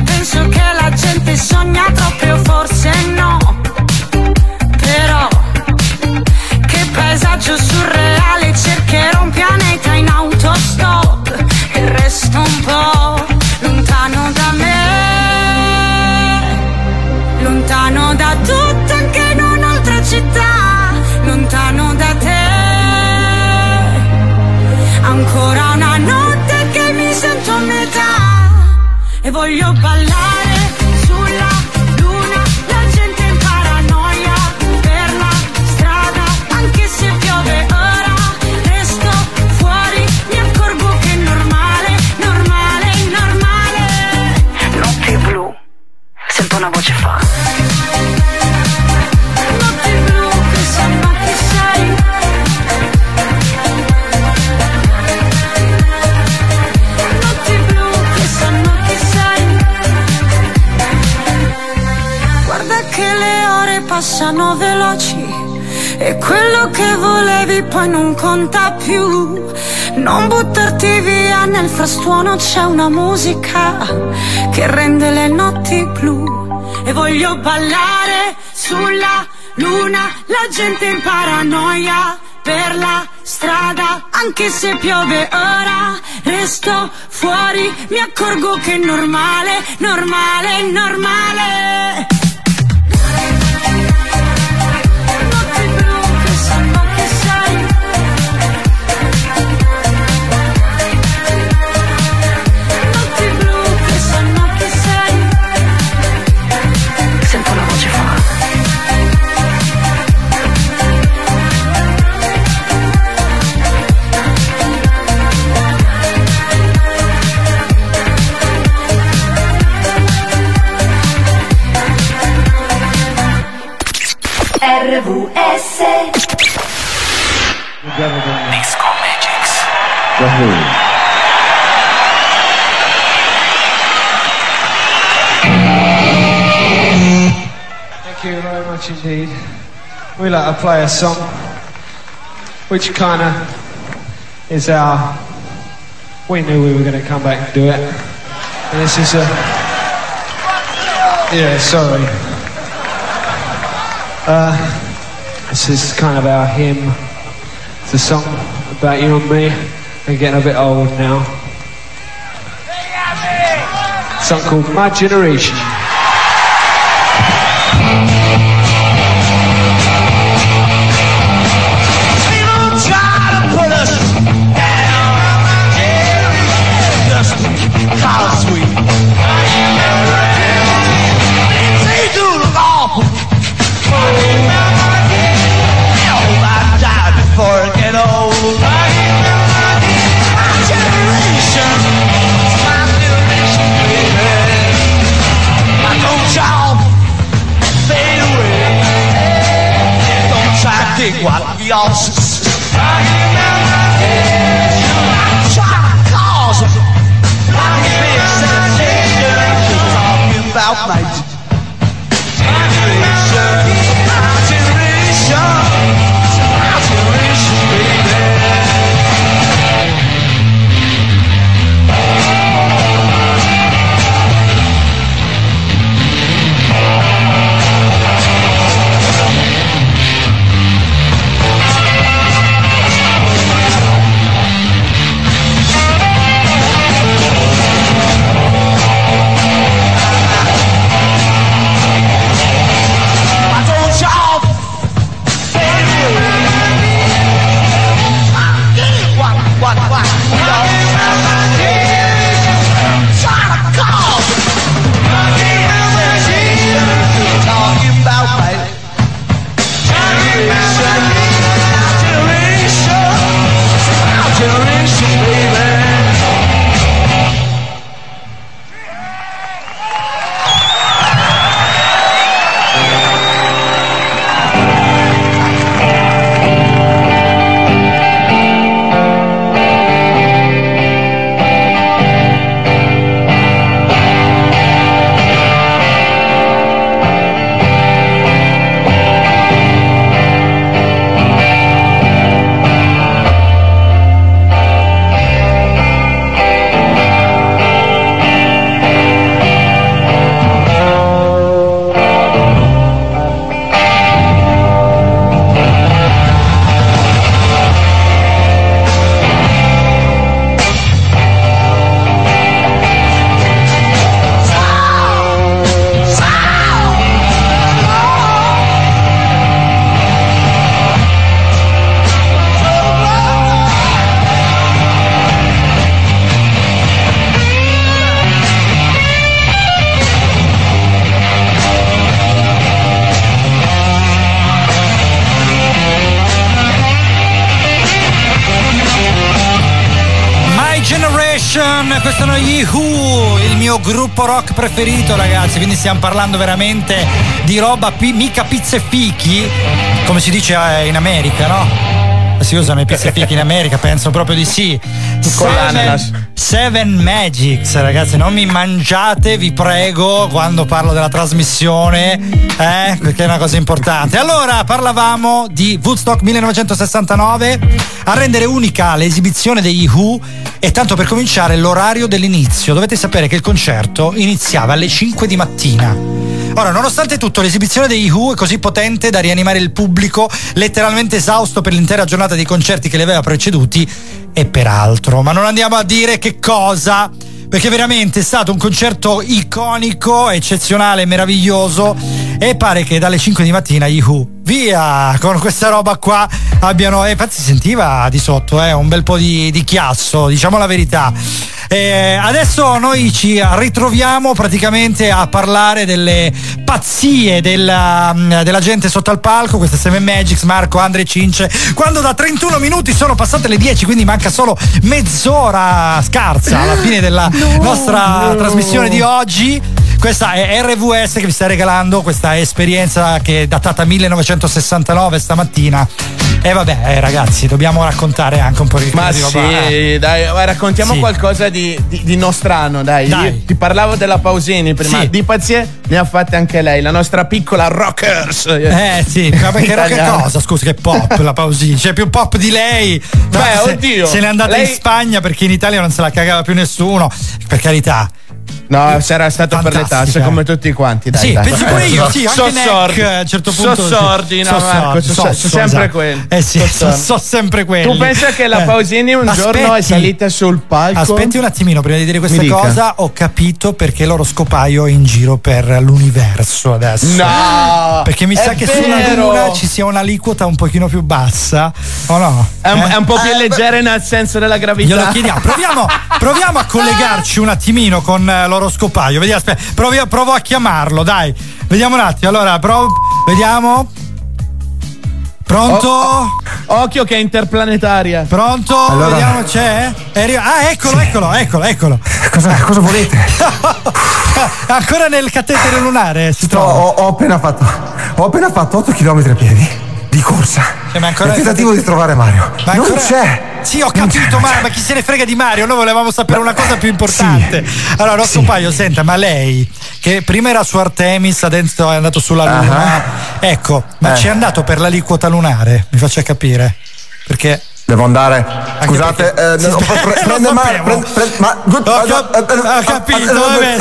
Penso che la gente sogna troppo, forse no. Però che paesaggio surreale, cercherò un pianeta in autostop e resto un po' lontano da me, lontano da tutto, anche in un'altra città, lontano da te. Ancora una notte che mi sento a metà e voglio ballare sulla luna, la gente in paranoia per la strada, anche se piove ora, resto fuori, mi accorgo che è normale, normale, normale. Notti blu, sento una voce fa. Passano veloci e quello che volevi poi non conta più. Non buttarti via, nel frastuono c'è una musica che rende le notti blu. E voglio ballare sulla luna, la gente in paranoia per la strada, anche se piove ora, resto fuori, mi accorgo che è normale, normale, normale. RWS Disco Magics. The Who. Thank you very much indeed. We like to play a song which kind of is our, we knew we were going to come back and do it. And this is a, yeah, sorry. So this is kind of our hymn. It's a song about you and me. We're getting a bit old now. A song called My Generation. What we all try to cause a big sensation. Talking about my generation, my generation, my generation, baby. Questo sono gli Who, il mio gruppo rock preferito, ragazzi, quindi stiamo parlando veramente di roba mica pizze fichi, come si dice in America, no? Si usano i pizze fichi in America, penso proprio di sì. Seven Magics, ragazzi, non mi mangiate, vi prego, quando parlo della trasmissione, perché è una cosa importante. Allora, parlavamo di Woodstock 1969, a rendere unica l'esibizione degli Who, e tanto per cominciare l'orario dell'inizio. Dovete sapere che il concerto iniziava alle 5 di mattina. Ora, nonostante tutto, l'esibizione degli Who è così potente da rianimare il pubblico, letteralmente esausto per l'intera giornata di concerti che li aveva preceduti e peraltro. Ma non andiamo a dire che cosa, perché veramente è stato un concerto iconico, eccezionale, meraviglioso, e pare che dalle 5 di mattina gli Who, via con questa roba qua, abbiano, infatti si sentiva di sotto un bel po' di chiasso, diciamo la verità. Adesso noi ci ritroviamo praticamente a parlare delle pazzie della gente sotto al palco. Questa è Seven Magics, Marco, Andre, Cince, quando da 31 minuti sono passate le 10, quindi manca solo mezz'ora scarsa alla fine della nostra trasmissione di oggi. Questa è RVS che vi sta regalando questa esperienza che è datata 1969 stamattina. E vabbè, ragazzi, dobbiamo raccontare anche un po' di roba. Ma sì, dai, raccontiamo qualcosa di nostrano, dai. Io ti parlavo della Pausini prima, di pazzie ne ha fatte anche lei, la nostra piccola rockers. Sì, ma perché rocker cosa? Scusa, che pop la Pausini, c'è più pop di lei. Beh, oddio. Se n'è andata in Spagna perché in Italia non se la cagava più nessuno, per carità. No, sarà stato fantastica. Per le tasse come tutti quanti. Dai, sì, dai, penso pure io. Sì, anche Neck, a un certo punto. Marco, so sempre quello. Tu pensa che la Pausini un giorno è salita sul palco? Aspetti un attimino prima di dire questa cosa. Ho capito perché loro scopaio è in giro per l'universo adesso. No! Perché mi sa che sulla Luna ci sia un'aliquota un pochino più bassa. O no? È un po' più leggera nel senso della gravità. Glielo chiediamo. Proviamo a collegarci un attimino con l'oroscopaio. Vediamo, aspetta, provo a chiamarlo, dai. Vediamo un attimo. Allora, vediamo. Pronto? Occhio che è interplanetaria. Pronto? Allora. Vediamo, c'è? Eccolo, sì. eccolo. Cosa volete? Ancora nel catetere lunare si trova. Ho appena fatto 8 km a piedi di corsa. Cioè, ma ancora il tentativo di trovare Mario. Ma non ancora... c'è. Sì, ho capito, ma chi se ne frega di Mario? Noi volevamo sapere una cosa più importante. Sì. Allora, Rocco Paio, senta, ma lei che prima era su Artemis, adesso è andato sulla Luna. Ecco, ma c'è andato per l'aliquota lunare, mi faccia capire. Perché devo andare. Scusate, prende Mario. Ma ho capito,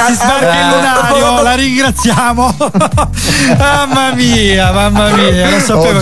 si sbarca il lunario, la ringraziamo. Mamma mia, non sapevo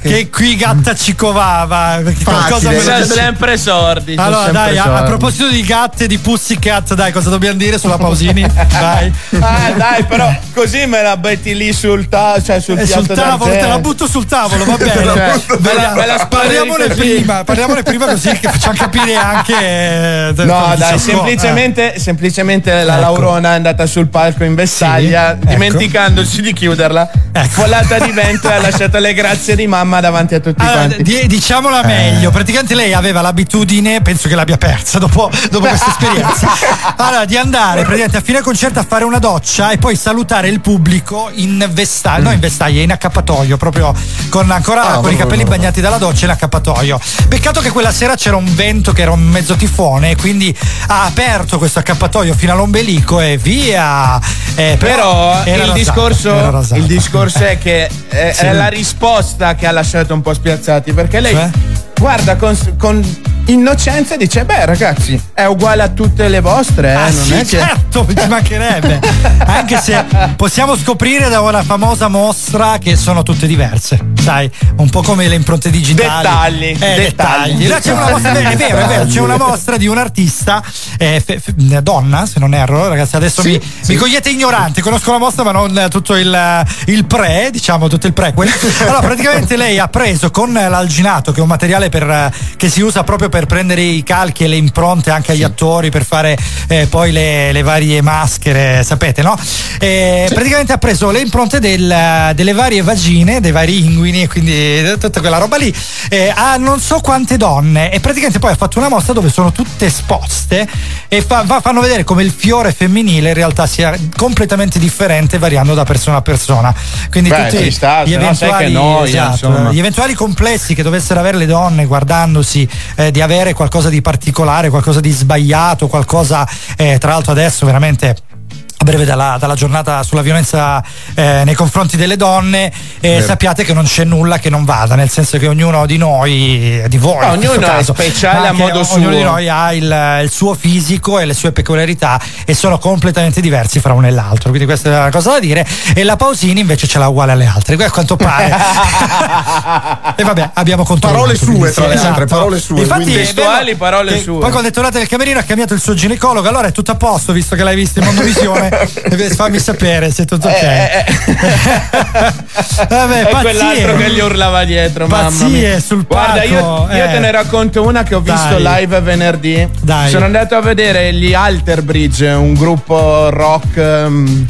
che qui gatta ci covava. Qualcosa mi sono sempre sordi. Allora, dai, a proposito di gatte, di Pussycat, dai, cosa dobbiamo dire sulla Pausini? Dai. Dai, però così me la metti lì sul tavolo, cioè sul tavolo, te la butto sul tavolo, va bene. Me la spariamole prima. Parliamone prima così che facciamo capire anche. No, dai, semplicemente la Laurona è andata sul palco in vessaglia, sì, dimenticandosi di chiuderla. Volata di vento e ha lasciato le grazie di mamma davanti a tutti quanti. Diciamola meglio, praticamente lei aveva l'abitudine, penso che l'abbia persa dopo questa esperienza. Allora, di andare praticamente a fine concerto a fare una doccia e poi salutare il pubblico in vestaglia, no in vestaglia, in accappatoio, proprio con ancora con i capelli bagnati dalla doccia in accappatoio. Peccato che quella sera c'era un vento che era un mezzo tifone e quindi ha aperto questo accappatoio fino all'ombelico e via. Però il discorso è che è la risposta che ha lasciato un po' spiazzati, perché lei guarda con innocenza dice: beh, ragazzi, è uguale a tutte le vostre. Non sì, è certo, ci mancherebbe. Anche se possiamo scoprire da una famosa mostra che sono tutte diverse, sai, un po' come le impronte digitali. Dettagli. Là c'è una mostra, è vero, c'è una mostra di un artista donna, se non erro, ragazzi. Adesso mi cogliete ignorante, conosco la mostra, ma non tutto il prequel. Allora, praticamente lei ha preso con l'alginato, che è un materiale che si usa proprio per prendere i calchi e le impronte anche agli attori per fare poi le varie maschere, sapete, no? Praticamente ha preso le impronte delle varie vagine, dei vari inguini e quindi tutta quella roba lì a non so quante donne, e praticamente poi ha fatto una mostra dove sono tutte esposte e fanno vedere come il fiore femminile in realtà sia completamente differente variando da persona a persona, quindi gli eventuali complessi che dovessero avere le donne guardandosi di avere qualcosa di particolare, qualcosa di sbagliato, qualcosa tra l'altro adesso veramente a breve dalla giornata sulla violenza nei confronti delle donne, sappiate che non c'è nulla che non vada, nel senso che ognuno di noi, di voi, ognuno caso, è speciale a modo suo. Ognuno di noi ha il suo fisico e le sue peculiarità e sono completamente diversi fra uno e l'altro, quindi questa è una cosa da dire. E la Pausini invece ce l'ha uguale alle altre, a quanto pare. E vabbè, abbiamo controllato. Parole sue, tra le altre, parole sue. Infatti, testuali, parole sue. Poi quando è tornata nel camerino ha cambiato il suo ginecologo, allora è tutto a posto, visto che l'hai visto in Mondovisione. Fammi sapere se tutto ok. Vabbè, è quell'altro che gli urlava dietro. Mamma mia. Sul palco. Guarda, io te ne racconto una che ho visto live venerdì. Dai. Sono andato a vedere gli Alter Bridge, un gruppo rock.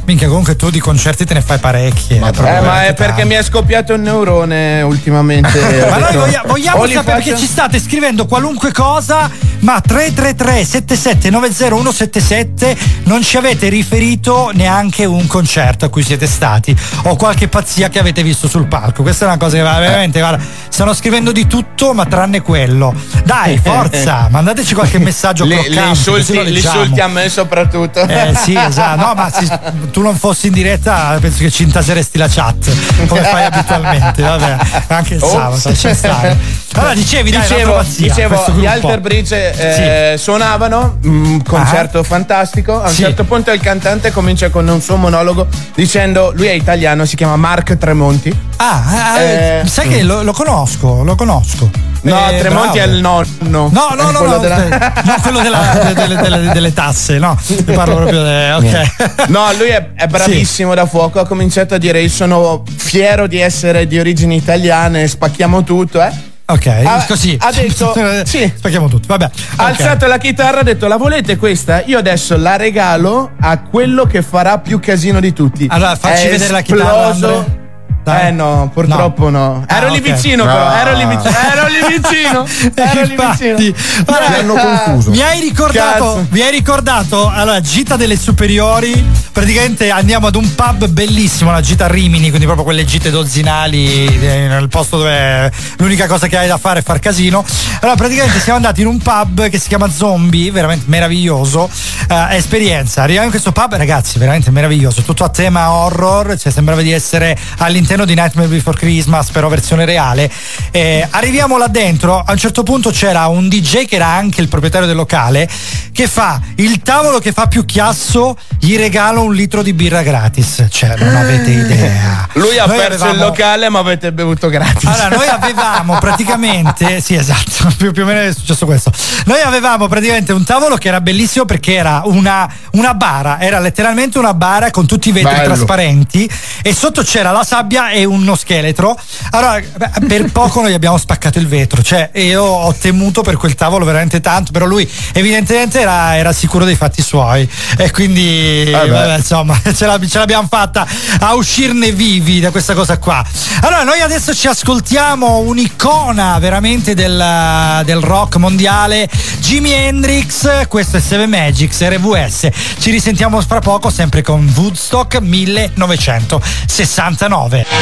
Minchia, comunque tu di concerti te ne fai parecchie. Ma è perché mi è scoppiato un neurone ultimamente. Ma noi vogliamo sapere perché ci state scrivendo qualunque cosa, ma 333-77-90177 non ci avete riferito neanche un concerto a cui siete stati o qualche pazzia che avete visto sul palco. Questa è una cosa che veramente guarda, stanno scrivendo di tutto ma tranne quello. Dai, forza, mandateci qualche messaggio croccante, li insulti a me soprattutto. Sì, esatto. No, ma se tu non fossi in diretta penso che ci intaseresti la chat come fai abitualmente. Vabbè, anche il sabato c'è stare. Allora dicevi, dai, dicevo gli Alter Bridge suonavano un concerto fantastico. A un certo punto il cantante comincia con un suo monologo dicendo, lui è italiano, si chiama Mark Tremonti. Sai che lo conosco. No, Tremonti è il nonno. No, quello delle tasse, no. Parlo proprio ok. No, lui è bravissimo da fuoco. Ha cominciato a dire: io sono fiero di essere di origini italiane, spacchiamo tutto, Ok, così. Ha detto spacchiamo tutto, vabbè. Ha alzato la chitarra, ha detto: la volete questa? Io adesso la regalo a quello che farà più casino di tutti. Allora facci vedere la chitarra, Andrea. No, purtroppo no. Ero lì vicino, però. Ero lì vicino. Allora, mi hanno confuso. Mi hai ricordato, allora, gita delle superiori. Praticamente andiamo ad un pub bellissimo, la gita a Rimini, quindi proprio quelle gite dozzinali, nel posto dove l'unica cosa che hai da fare è far casino. Allora, praticamente siamo andati in un pub che si chiama Zombie, veramente meraviglioso. Esperienza. Arriviamo in questo pub, ragazzi, veramente meraviglioso. Tutto a tema horror, cioè sembrava di essere all'interno di Nightmare Before Christmas, però versione reale. Arriviamo là dentro, a un certo punto c'era un DJ che era anche il proprietario del locale, che fa il tavolo che fa più chiasso gli regalo 1 litro di birra gratis, cioè non avete idea. Lui ha perso il locale, ma avete bevuto gratis. Allora noi avevamo praticamente più o meno è successo questo. Noi avevamo praticamente un tavolo che era bellissimo perché era una bara, era letteralmente una bara con tutti i vetri trasparenti e sotto c'era la sabbia e uno scheletro. Allora per poco noi abbiamo spaccato il vetro, cioè io ho temuto per quel tavolo veramente tanto, però lui evidentemente era sicuro dei fatti suoi e quindi vabbè, insomma ce l'abbiamo fatta a uscirne vivi da questa cosa qua. Allora noi adesso ci ascoltiamo un'icona veramente del rock mondiale, Jimi Hendrix, questo è Seven Magics RVS. Ci risentiamo fra poco sempre con Woodstock 1969.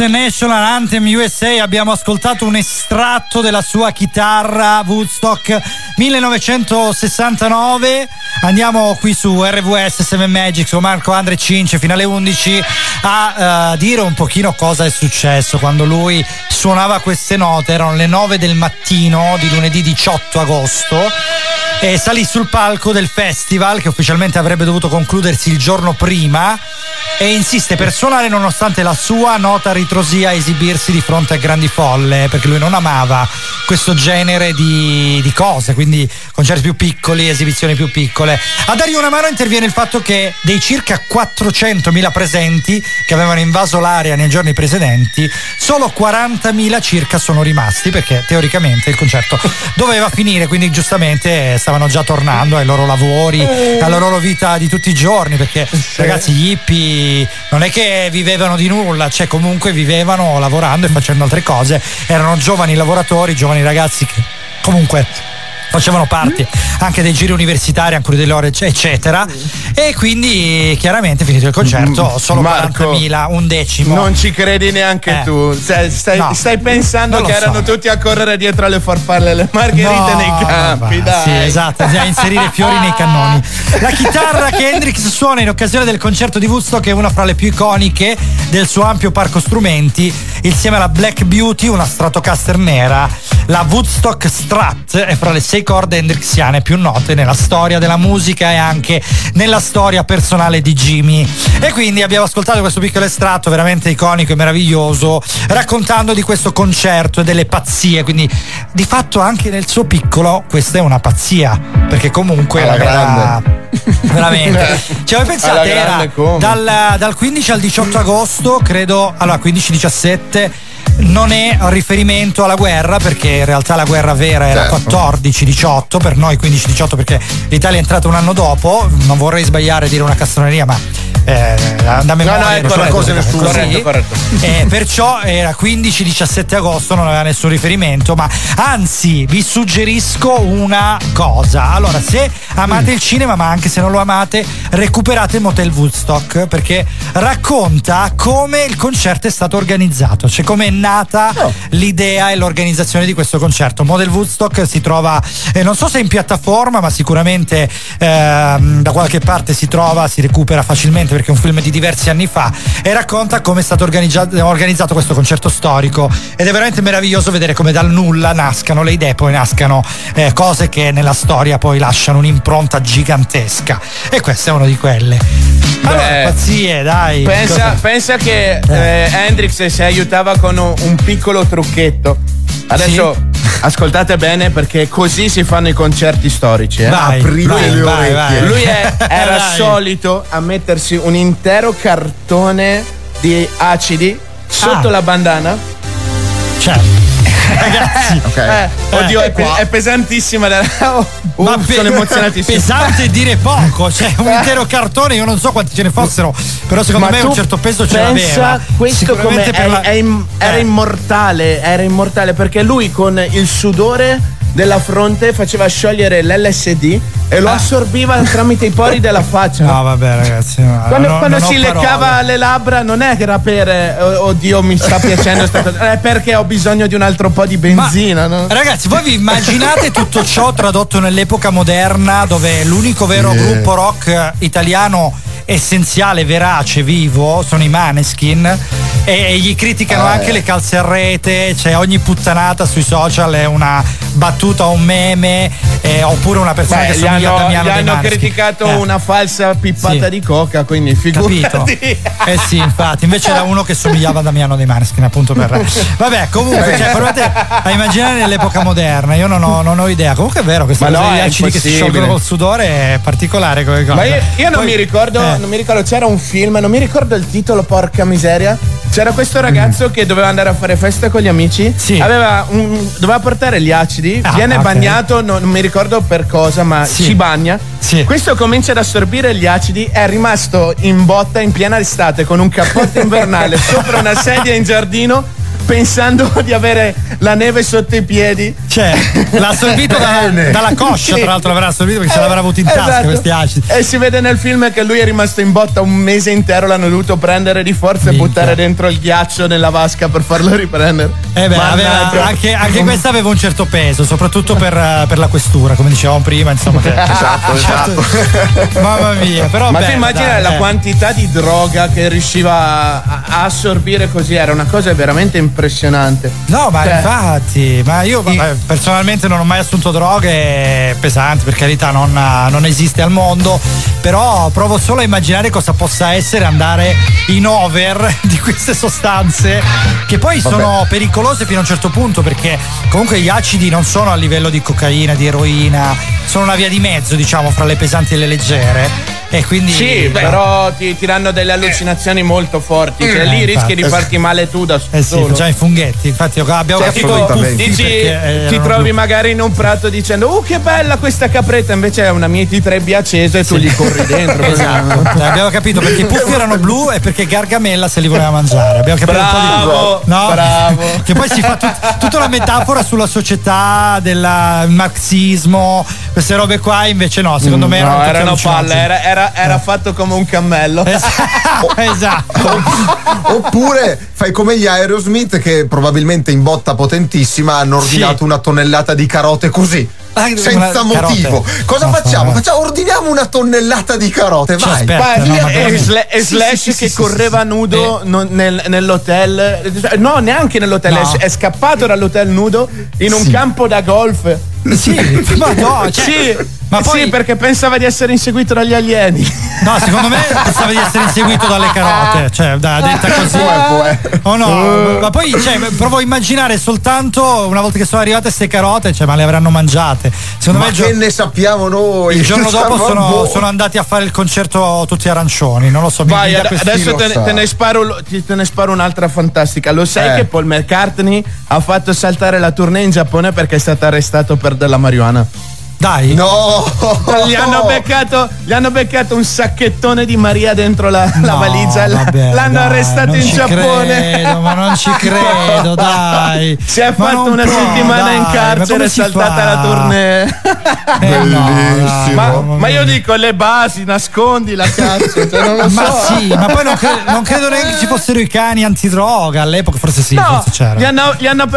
National Anthem USA, abbiamo ascoltato un estratto della sua chitarra Woodstock 1969. Andiamo qui su RVS 7 Magic con Marco Andre Cince fino alle 11 a dire un pochino cosa è successo quando lui suonava queste note. Erano le 9 del mattino di lunedì 18 agosto e salì sul palco del festival, che ufficialmente avrebbe dovuto concludersi il giorno prima, e insiste per suonare nonostante la sua nota ritrosia a esibirsi di fronte a grandi folle, perché lui non amava questo genere di cose, quindi concerti più piccoli, esibizioni più piccole. A dargli una mano interviene il fatto che dei circa 400.000 presenti che avevano invaso l'area nei giorni precedenti, solo 40.000 circa sono rimasti, perché teoricamente il concerto doveva finire, quindi giustamente stavano già tornando ai loro lavori, alla loro vita di tutti i giorni, perché ragazzi, gli hippie non è che vivevano di nulla, cioè comunque vivevano lavorando e facendo altre cose, erano giovani lavoratori, giovani ragazzi che comunque facevano parte anche dei giri universitari, anche delle ore eccetera, e quindi chiaramente finito il concerto solo Marco, 40.000, un decimo. Non ci credi neanche tu, stai pensando che erano tutti a correre dietro alle farfalle, alle margherite nei campi, dai. Sì, esatto, bisogna inserire fiori nei cannoni. La chitarra che Hendrix suona in occasione del concerto di Woodstock è una fra le più iconiche del suo ampio parco strumenti, insieme alla Black Beauty, una Stratocaster nera. La Woodstock Strat è fra le 6 corde hendrixiane più note nella storia della musica e anche nella storia personale di Jimi. E quindi abbiamo ascoltato questo piccolo estratto veramente iconico e meraviglioso, raccontando di questo concerto e delle pazzie. Quindi di fatto anche nel suo piccolo questa è una pazzia, perché comunque alla grande veramente, cioè, voi pensate, era dal 15 al 18 agosto, credo, allora 15-17. Non è riferimento alla guerra, perché in realtà la guerra vera era 14-18, per noi 15-18 perché l'Italia è entrata un anno dopo. Non vorrei sbagliare e dire una castroneria, ma da memoria corretto. Perciò era 15-17 agosto, non aveva nessun riferimento, ma anzi vi suggerisco una cosa. Allora, se amate il cinema, ma anche se non lo amate, recuperate Motel Woodstock, perché racconta come il concerto è stato organizzato, cioè come è nata l'idea e l'organizzazione di questo concerto. Motel Woodstock si trova, non so se in piattaforma, ma sicuramente da qualche parte si trova, si recupera facilmente, perché è un film di diversi anni fa, e racconta come è stato organizzato questo concerto storico, ed è veramente meraviglioso vedere come dal nulla nascano le idee, poi nascano cose che nella storia poi lasciano un'impronta gigantesca, e questa è una di quelle. Allora, pazzie, dai. Pensa che Hendrix si aiutava con un piccolo trucchetto. Adesso ascoltate bene, perché così si fanno i concerti storici. Aprite le orecchie. Lui era solito a mettersi un intero cartone di acidi sotto la bandana. Ragazzi, oddio, è pesantissima. Sono emozionatissimo. Pesante dire poco, cioè un intero cartone. Io non so quanti ce ne fossero, però secondo me un certo peso ce l'aveva. Questo come era immortale, perché lui con il sudore della fronte faceva sciogliere l'LSD e lo assorbiva tramite i pori della faccia. No, vabbè, ragazzi, quando si leccava le labbra non è che era per oddio mi sta piacendo questa cosa, è perché ho bisogno di un altro po' di benzina. Ragazzi, voi vi immaginate tutto ciò tradotto nell'epoca moderna, dove l'unico vero gruppo rock italiano essenziale, verace, vivo sono i Maneskin, e gli criticano anche le calze a rete, cioè ogni puttanata sui social è una battuta o un meme, oppure una persona che somiglia a Damiano De Marchi. Hanno criticato una falsa pippata di coca, quindi figurati. Sì, infatti, invece era uno che somigliava a Damiano De Marchi, appunto, per vabbè, comunque, cioè, provate a immaginare nell'epoca moderna. Io non ho idea. Comunque è vero, questa cosa degli acidi che si sciolgono col sudore è particolare come cosa. Ma io non mi ricordo, c'era un film, non mi ricordo il titolo, porca miseria. C'era questo ragazzo che doveva andare a fare festa con gli amici, doveva portare gli acidi, viene bagnato, non mi ricordo per cosa, ma ci bagna. Questo comincia ad assorbire gli acidi, è rimasto in botta in piena estate con un cappotto invernale sopra una sedia in giardino. pensando di avere la neve sotto i piedi. Cioè, l'ha assorbito dalla coscia, sì. Tra l'altro l'avrà assorbito perché se l'avrà avuto in tasca, esatto. Questi acidi. E si vede nel film che lui è rimasto in botta un mese intero, l'hanno dovuto prendere di forza. Minchia. E buttare dentro il ghiaccio nella vasca per farlo riprendere. Eh beh, aveva, anche questa aveva un certo peso, soprattutto per la questura, come dicevamo prima, insomma. Esatto. Mamma mia, però. Ma beh, tu immagina la quantità di droga che riusciva a assorbire così, era una cosa veramente impressionante. No, ma infatti, ma io personalmente non ho mai assunto droghe pesanti, per carità, non esiste al mondo, però provo solo a immaginare cosa possa essere andare in over di queste sostanze che poi sono pericolose fino a un certo punto, perché comunque gli acidi non sono a livello di cocaina, di eroina, sono una via di mezzo, diciamo, fra le pesanti e le leggere. E quindi sì, però ti danno delle allucinazioni molto forti, cioè lì rischi di farti male tu da solo. Sì, già i funghetti, infatti abbiamo capito tutti, dici, perché, ti trovi magari in un prato dicendo che bella questa capretta, invece è una mieti trebbia accesa e tu gli corri dentro. Esatto. Abbiamo capito perché i puffi erano blu e perché Gargamella se li voleva mangiare. Abbiamo capito un po' di bravo. Che poi si fa tutta una metafora sulla società del marxismo, queste robe qua, invece no, secondo me erano palle, era fatto come un cammello. Esatto. Oppure fai come gli Aerosmith, che probabilmente in botta potentissima hanno ordinato una tonnellata di carote così, senza motivo. Cosa facciamo? Ordiniamo una tonnellata di carote, vai. E Slash che correva nudo nell'hotel, no, neanche nell'hotel, no. È scappato dall'hotel nudo in un campo da golf. Sì, ma no, ma poi perché pensava di essere inseguito dagli alieni. No, secondo me pensava di essere inseguito dalle carote, detta così. Oh no, ma poi provo a immaginare soltanto una volta che sono arrivate queste carote, ma le avranno mangiate. Secondo me che ne sappiamo noi? Il giorno dopo sono andati a fare il concerto tutti arancioni, non lo so. Vai, adesso te ne sparo un'altra fantastica. Lo sai che Paul McCartney ha fatto saltare la tournée in Giappone perché è stato arrestato per della marijuana? Dai, no, gli hanno beccato un sacchettone di Maria dentro la valigia. Vabbè, l'hanno arrestato in Giappone. Ma non ci credo, dai. Si è fatto una settimana in carcere, è saltata la tournée. Bellissimo. Ma io dico, le basi, nascondi la cazzo, non lo so. Ma poi non credo neanche ci fossero i cani antidroga all'epoca, forse sì. No, forse c'era.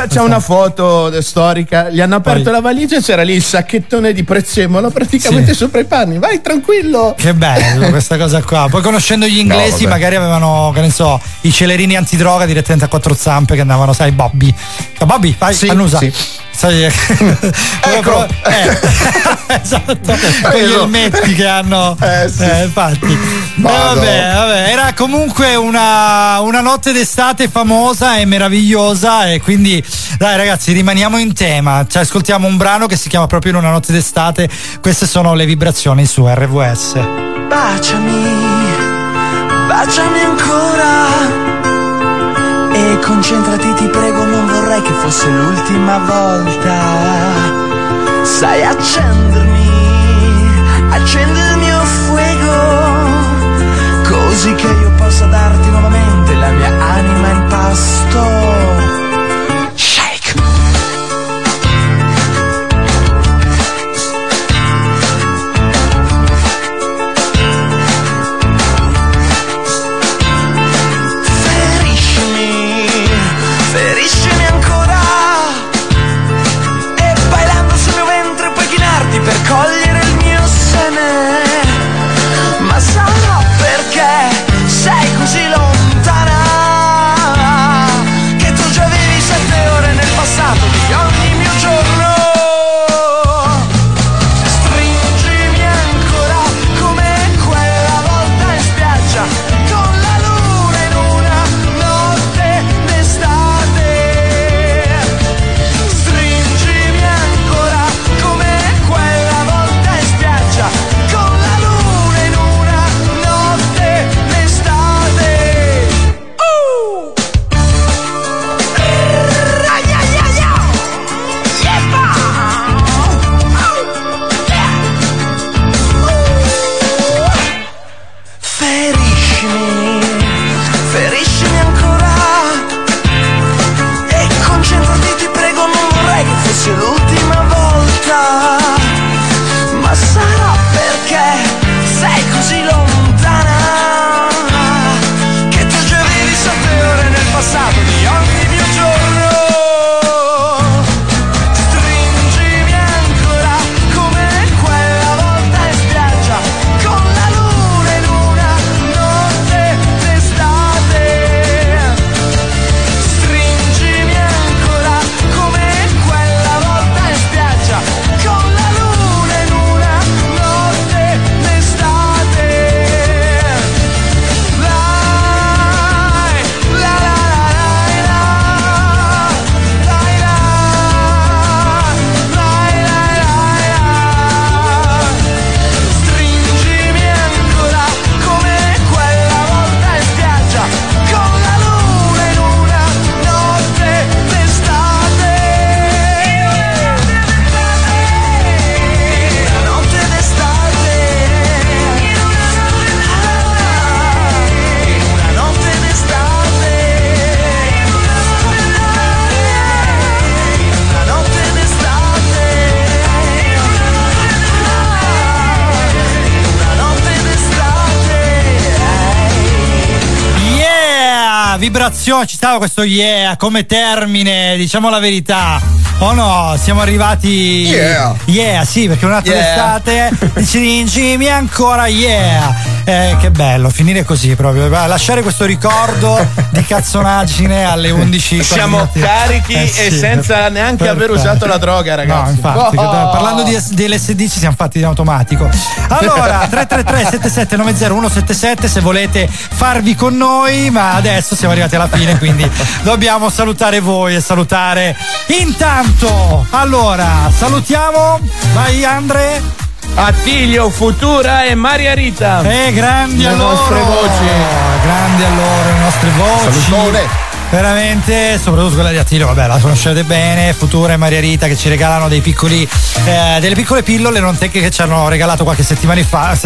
C'è una foto storica, gli hanno aperto la valigia e c'era lì il sacchettone di prezzemolo praticamente sopra i panni. Vai tranquillo, che bello questa cosa qua. Poi conoscendo gli inglesi magari avevano, che ne so, i celerini antidroga direttamente a quattro zampe che andavano, sai, Bobby vai, annusa. Sai, ecco. Esatto, quegli elmetti che hanno. Infatti. Vabbè, era comunque una notte d'estate famosa e meravigliosa. E quindi, dai, ragazzi, rimaniamo in tema. Ci ascoltiamo un brano che si chiama proprio In una notte d'estate. Queste sono le vibrazioni su RVS. Baciami, baciami ancora. E concentrati, ti prego, non vorrei che fosse l'ultima volta. Sai accendi il mio fuoco, così che io possa darti nuovamente la mia anima in pasto. Shake. Feriscimi ancora, e bailando sul mio ventre puoi chinarti per cogliere il mio seme. Ma sarà perché sei così lontana che tu fosse l'ultima volta, ma sarà perché sei così lontana che tu già vivi 7 ore nel passato di ogni mio giorno. Vibrazione, ci stava questo yeah come termine, diciamo la verità. Oh no, siamo arrivati. Yeah, yeah, sì, perché un altro d'estate stringimi ancora, yeah. Che bello finire così, proprio lasciare questo ricordo di cazzonaggine alle 11. Siamo carichi e senza neanche aver usato la droga, ragazzi. No, infatti, parlando di LSD ci siamo fatti in automatico. Allora 333-7790-177 se volete farvi con noi, ma adesso siamo arrivati alla fine, quindi dobbiamo salutare voi e salutare intanto. Allora salutiamo, vai Andre, Attilio, Futura e Maria Rita. Grandi a loro, nostre voci. Grandi a loro, le nostre voci. Salutone. Veramente, soprattutto quella di Attilio, vabbè, la conoscete bene, Futura e Maria Rita, che ci regalano dei piccoli delle piccole pillole non tecniche che ci hanno regalato qualche settimana fa,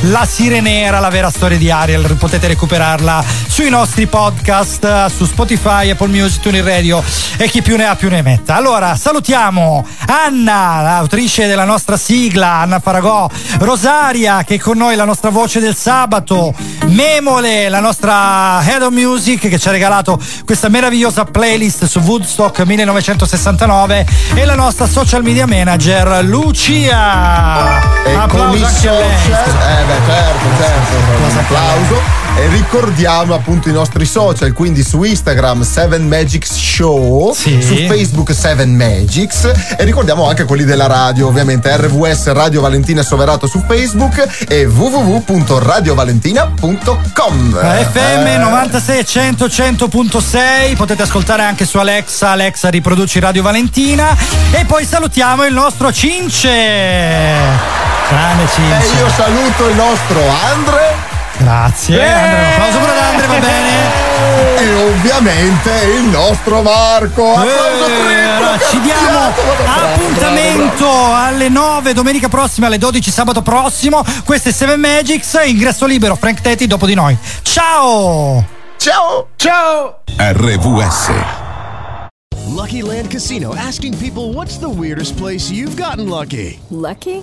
La Sirenera, la vera storia di Ariel. Potete recuperarla sui nostri podcast, su Spotify, Apple Music, TuneIn Radio e chi più ne ha più ne metta. Allora salutiamo Anna, l'autrice della nostra sigla, Anna Faragò, Rosaria, che è con noi, la nostra voce del sabato, Memole, la nostra Head of Music, che ci ha regalato questa meravigliosa playlist su Woodstock 1969, e la nostra social media manager Lucia. E applauso anche a lei. Certo. Applauso. E ricordiamo appunto i nostri social, quindi su Instagram 7magics show, sì, su Facebook 7magics, e ricordiamo anche quelli della radio, ovviamente RVS Radio Valentina Soverato su Facebook e www.radiovalentina.com. FM 96 100 100.6, potete ascoltare anche su Alexa riproduci Radio Valentina. E poi salutiamo il nostro Cince, grande Cince, e io saluto il nostro Andre. Grazie, Andrea, un applauso per Andre, va bene? E ovviamente il nostro Marco. Allora, ci diamo appuntamento alle 9 domenica prossima, alle 12 sabato prossimo. Questo è 7magics, ingresso libero, Frank Tetti dopo di noi. Ciao. RVS Lucky Land Casino, asking people, what's the weirdest place you've gotten lucky? Lucky?